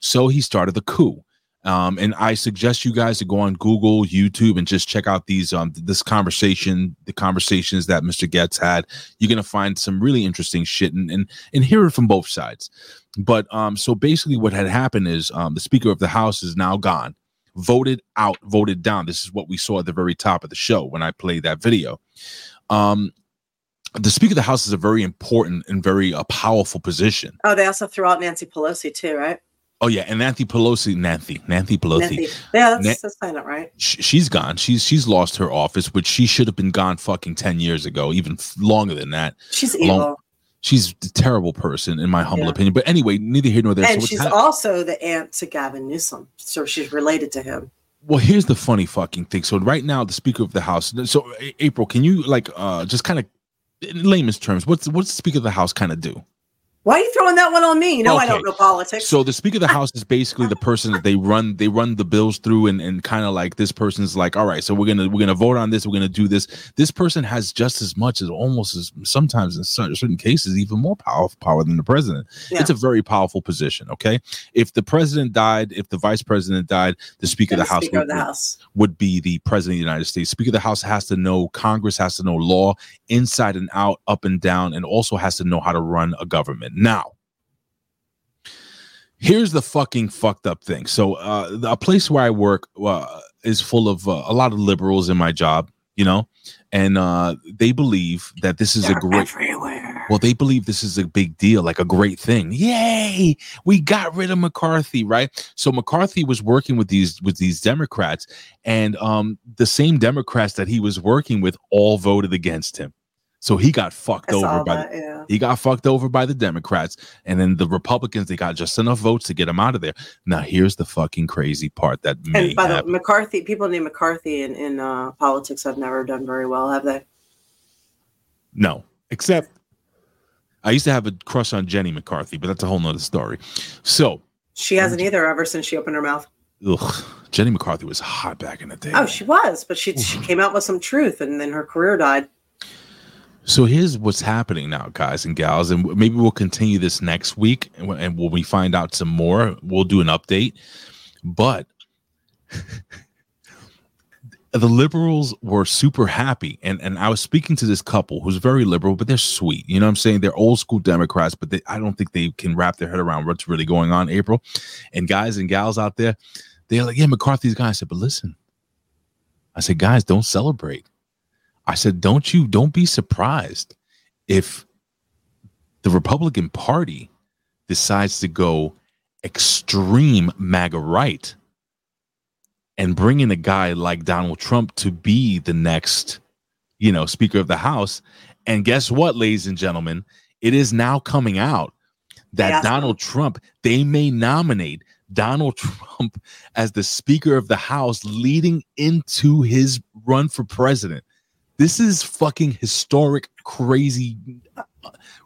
So he started the coup. Um, and I suggest you guys to go on Google, YouTube, and just check out these um, this conversation, the conversations that Mister Getz had. You're going to find some really interesting shit and, and, and hear it from both sides. But um, so basically what had happened is um, the Speaker of the House is now gone, voted out, voted down. This is what we saw at the very top of the show when I played that video. Um, the Speaker of the House is a very important and very uh, powerful position. Oh, they also threw out Nancy Pelosi too, right? Oh yeah, and Nancy Pelosi, Nancy, Nancy Pelosi. Nancy. Yeah, that's, Na- that's kind of right. She's gone. She's she's lost her office, which she should have been gone fucking ten years ago, even longer than that. She's Long- evil. She's a terrible person, in my humble yeah. opinion. But anyway, neither here nor there. And so she's happening? Also the aunt to Gavin Newsom, so she's related to him. Well, here's the funny fucking thing. So right now, the Speaker of the House. So April, can you like uh, just kind of, in layman's terms, what's what's the Speaker of the House kind of do? Why are you throwing that one on me? You know okay. I don't know politics. So the Speaker of the House is basically the person that they run they run the bills through, and, and kind of like this person's like, all right, so we're gonna we're gonna vote on this, we're gonna do this. This person has just as much as almost as sometimes in certain cases even more power power than the president. Yeah. It's a very powerful position. Okay, if the president died, if the vice president died, the Speaker of the, House, Speaker would, of the would, House would be the president of the United States. Speaker of the House has to know Congress, has to know law inside and out, up and down, and also has to know how to run a government. Now, here's the fucking fucked up thing. So uh, a place where I work uh, is full of uh, a lot of liberals in my job, you know, and uh, they believe that this is They're a great everywhere. Well, they believe this is a big deal, like a great thing. Yay, we got rid of McCarthy, right? So McCarthy was working with these with these Democrats, and um, the same Democrats that he was working with all voted against him. So he got fucked over by that, the, yeah. he got fucked over by the Democrats, and then the Republicans, they got just enough votes to get him out of there. Now here's the fucking crazy part that may and by happen. the McCarthy people named McCarthy in, in uh, politics have never done very well, have they? No, except I used to have a crush on Jenny McCarthy, but that's a whole nother story. So she hasn't um, either ever since she opened her mouth. Ugh, Jenny McCarthy was hot back in the day. Oh, she was, but she she came out with some truth, and then her career died. So here's what's happening now, guys and gals, and maybe we'll continue this next week, and when and we find out some more, we'll do an update. But the liberals were super happy, and, and I was speaking to this couple who's very liberal, but they're sweet. You know what I'm saying? They're old school Democrats, but they, I don't think they can wrap their head around what's really going on, April. And guys and gals out there, they're like, yeah, McCarthy's gone. I said, but listen, I said, guys, don't celebrate. I said, don't you don't be surprised if the Republican Party decides to go extreme MAGA right and bring in a guy like Donald Trump to be the next, you know, Speaker of the House. And guess what, ladies and gentlemen, it is now coming out that yeah. Donald Trump, they may nominate Donald Trump as the Speaker of the House leading into his run for president. This is fucking historic, crazy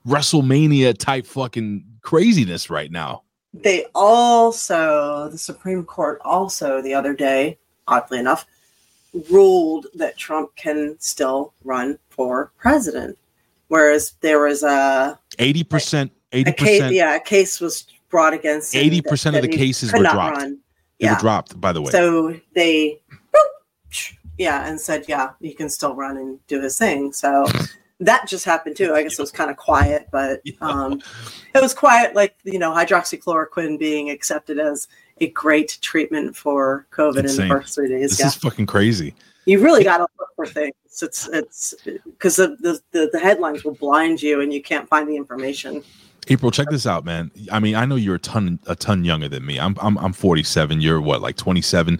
WrestleMania type fucking craziness right now. They also, the Supreme Court also the other day, oddly enough, ruled that Trump can still run for president. Whereas there was a eighty percent, eighty percent. A case, yeah, a case was brought against him. eighty percent that, that of the cases were dropped. Run. They yeah. were dropped, by the way. So they... Whoop, Yeah, and said, yeah, he can still run and do his thing. So that just happened, too. I guess it was kind of quiet, but um, it was quiet, like, you know, hydroxychloroquine being accepted as a great treatment for COVID Insane. in the first three days. This yeah. is fucking crazy. You really got to look for things. It's it's because the, the, the headlines will blind you and you can't find the information. April, check this out, man. I mean, I know you're a ton, a ton younger than me. I'm, I'm, I'm forty-seven. You're what, like twenty-seven?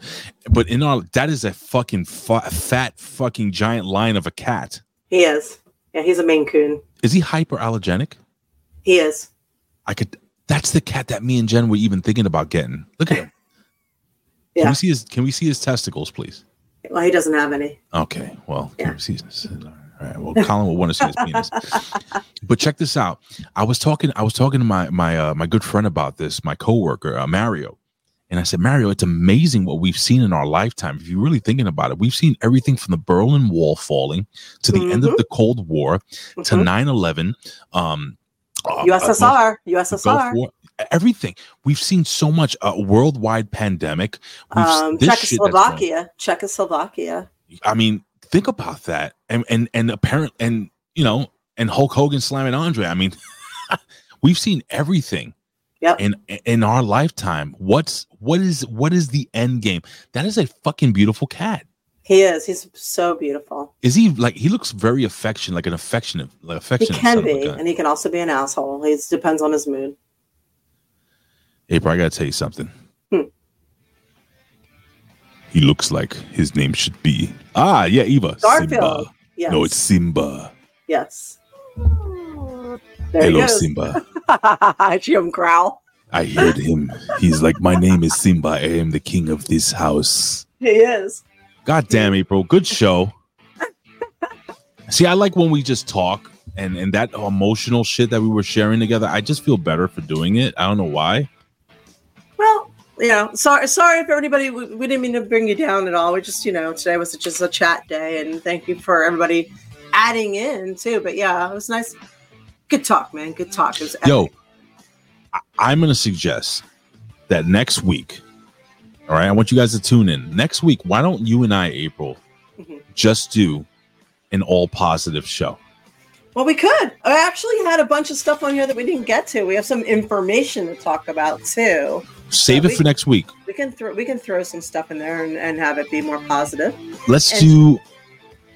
But in all, that is a fucking fa- fat, fucking giant lion of a cat. He is. Yeah, he's a Maine Coon. Is he hyperallergenic? He is. I could. That's the cat that me and Jen were even thinking about getting. Look at him. yeah. Can we see his? Can we see his testicles, please? Well, he doesn't have any. Okay. Well, yeah. Can we see his? All right, well, Colin will want to see his penis. But check this out. I was talking I was talking to my my uh, my good friend about this, my coworker, uh, Mario. And I said, Mario, it's amazing what we've seen in our lifetime. If you're really thinking about it, we've seen everything from the Berlin Wall falling to the mm-hmm. end of the Cold War mm-hmm. to nine eleven. Um, U S S R. Uh, U S S R. War, everything. We've seen so much. A uh, worldwide pandemic. We've, um, Czechoslovakia. Czechoslovakia. I mean, think about that, and and and apparent, and you know, and Hulk Hogan slamming Andre. I mean, we've seen everything, yeah, in in our lifetime. What's what is what is the end game? That is a fucking beautiful cat. He is. He's so beautiful. Is he like? He looks very affectionate, like an affectionate, like affectionate. He can be, and he can also be an asshole. He depends on his mood. April, I gotta tell you something. Hmm. He looks like his name should be ah yeah Eva Garfield. Simba. Yes. No, it's Simba. Yes. There Hello, Simba. I hear him growl. I heard him. He's like, my name is Simba. I am the king of this house. He is. God damn, April. Good show. See, I like when we just talk and, and that emotional shit that we were sharing together. I just feel better for doing it. I don't know why. Well, you know, sorry, sorry if everybody, we, we didn't mean to bring you down at all. We just, you know, today was just a chat day, and thank you for everybody adding in too. But yeah, it was nice. Good talk, man. Good talk. It was epic. Yo, I- I'm going to suggest that next week. All right. I want you guys to tune in next week. Why don't you and I, April, mm-hmm. just do an all positive show? Well, we could. I actually had a bunch of stuff on here that we didn't get to. We have some information to talk about too. Save so it we, for next week. We can throw we can throw some stuff in there and, and have it be more positive. Let's and, do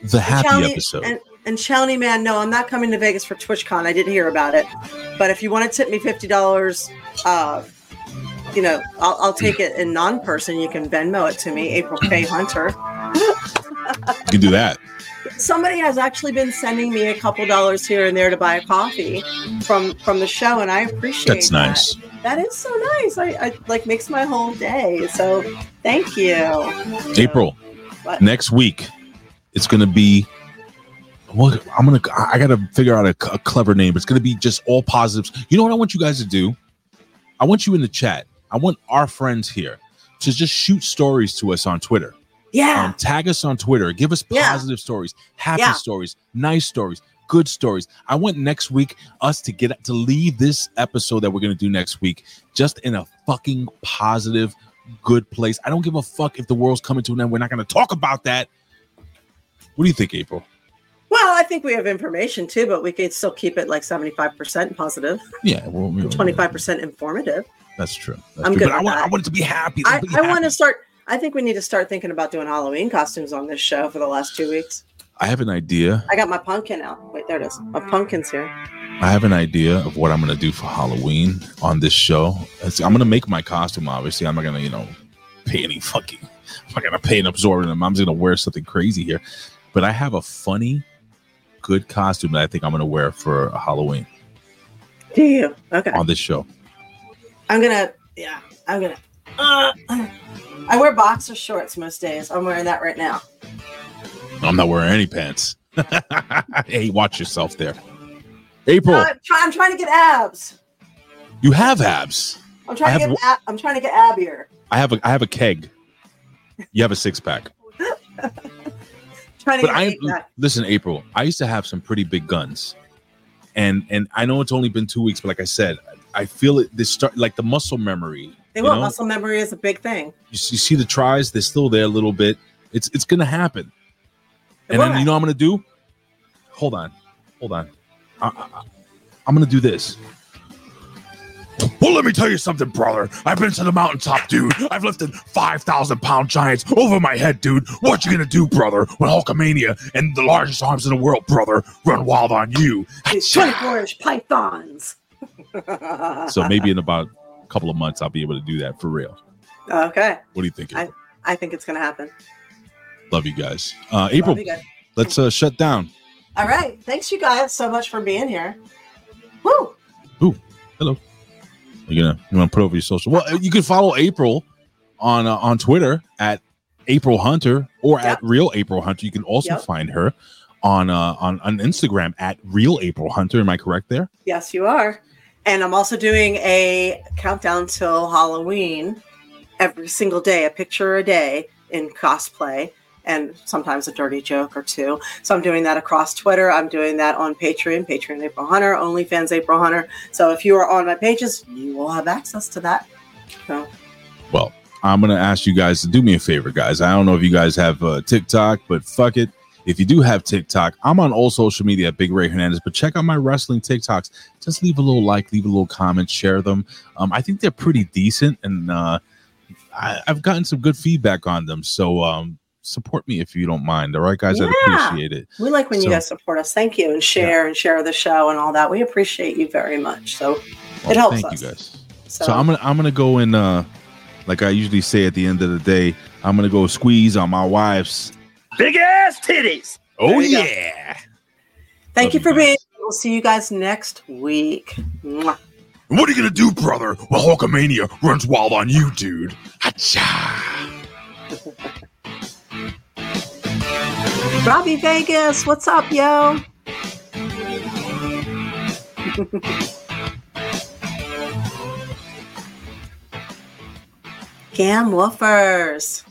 the happy Chalny, episode. And, and Chalny, man, no, I'm not coming to Vegas for TwitchCon. I didn't hear about it, but if you want to tip me fifty dollars, uh, you know, I'll, I'll take it in non-person. You can Venmo it to me, April K Hunter. You can do that. Somebody has actually been sending me a couple dollars here and there to buy a coffee from from the show, and I appreciate that's that. That's nice. That is so nice. I, I like makes my whole day. So thank you, April. What? Next week, it's gonna be. Well, I'm gonna. I gotta figure out a, a clever name. It's gonna be just all positives. You know what I want you guys to do? I want you in the chat. I want our friends here to just shoot stories to us on Twitter. Yeah. Um, tag us on Twitter. Give us positive yeah. stories, happy yeah. stories, nice stories, good stories. I want next week us to get to leave this episode that we're going to do next week just in a fucking positive, good place. I don't give a fuck if the world's coming to an end. We're not going to talk about that. What do you think, April? Well, I think we have information too, but we could still keep it like seventy-five percent positive. Yeah. Well, we, twenty-five percent informative. That's true. That's I'm true. Good. But I want, I want it to be happy. I, I want to start. I think we need to start thinking about doing Halloween costumes on this show for the last two weeks. I have an idea. I got my pumpkin out. Wait, there it is. My pumpkin's here. I have an idea of what I'm going to do for Halloween on this show. It's, I'm going to make my costume, obviously. I'm not going to, you know, pay any fucking... I'm not going to pay an absorbent amount. I'm just going to wear something crazy here. But I have a funny, good costume that I think I'm going to wear for Halloween. Do you? Okay. On this show. I'm going to... Yeah. I'm going to... Uh, I wear boxer shorts most days. I'm wearing that right now. I'm not wearing any pants. Hey, watch yourself there, April. No, I'm, try- I'm trying to get abs. You have abs. I'm trying I to get. Ab- I'm trying to get abbier. I have a. I have a keg. You have a six pack. Trying to but get I that. Listen, April. I used to have some pretty big guns, and and I know it's only been two weeks, but like I said, I feel it. This start like the muscle memory. They want muscle memory is a big thing. You, you see the tries, they're still there a little bit. It's it's gonna happen. It and then happen. You know what I'm gonna do? Hold on, hold on. I, I, I'm gonna do this. Well, let me tell you something, brother. I've been to the mountaintop, dude. I've lifted five thousand pound giants over my head, dude. What you gonna do, brother, when Hulkamania and the largest arms in the world, brother, run wild on you? twenty-four inch pythons. So maybe in about couple of months I'll be able to do that for real. Okay. What do you think? I, I think it's gonna happen. Love you guys. Uh April, guys. let's uh shut down. All right. Thanks you guys so much for being here. Woo! Ooh, hello. You gonna you wanna put over your social? Well, you can follow April on uh, on Twitter at April Hunter or yep. at Real April Hunter. You can also yep. find her on uh on, on Instagram at Real April Hunter. Am I correct there? Yes, you are. And I'm also doing a countdown till Halloween every single day, a picture a day in cosplay and sometimes a dirty joke or two. So I'm doing that across Twitter. I'm doing that on Patreon, Patreon April Hunter, OnlyFans April Hunter. So if you are on my pages, you will have access to that. So. Well, I'm going to ask you guys to do me a favor, guys. I don't know if you guys have uh, TikTok, but fuck it. If you do have TikTok, I'm on all social media at Big Ray Hernandez, but check out my wrestling TikToks. Just leave a little like, leave a little comment, share them. Um, I think they're pretty decent, and uh, I, I've gotten some good feedback on them. So um, support me if you don't mind. All right, guys, yeah. I'd appreciate it. We like when so, you guys support us. Thank you, and share yeah. and share the show and all that. We appreciate you very much. So well, it helps thank us. Thank you, guys. So, so I'm gonna I'm gonna go and uh, like I usually say at the end of the day, I'm gonna go squeeze on my wife's big ass titties. Oh yeah! Go. Thank Love you for guys. being. We'll see you guys next week. Mwah. What are you gonna do, brother? While Hulkamania runs wild on you, dude. Hacha! Robbie Vegas, what's up, yo? Cam Woofers.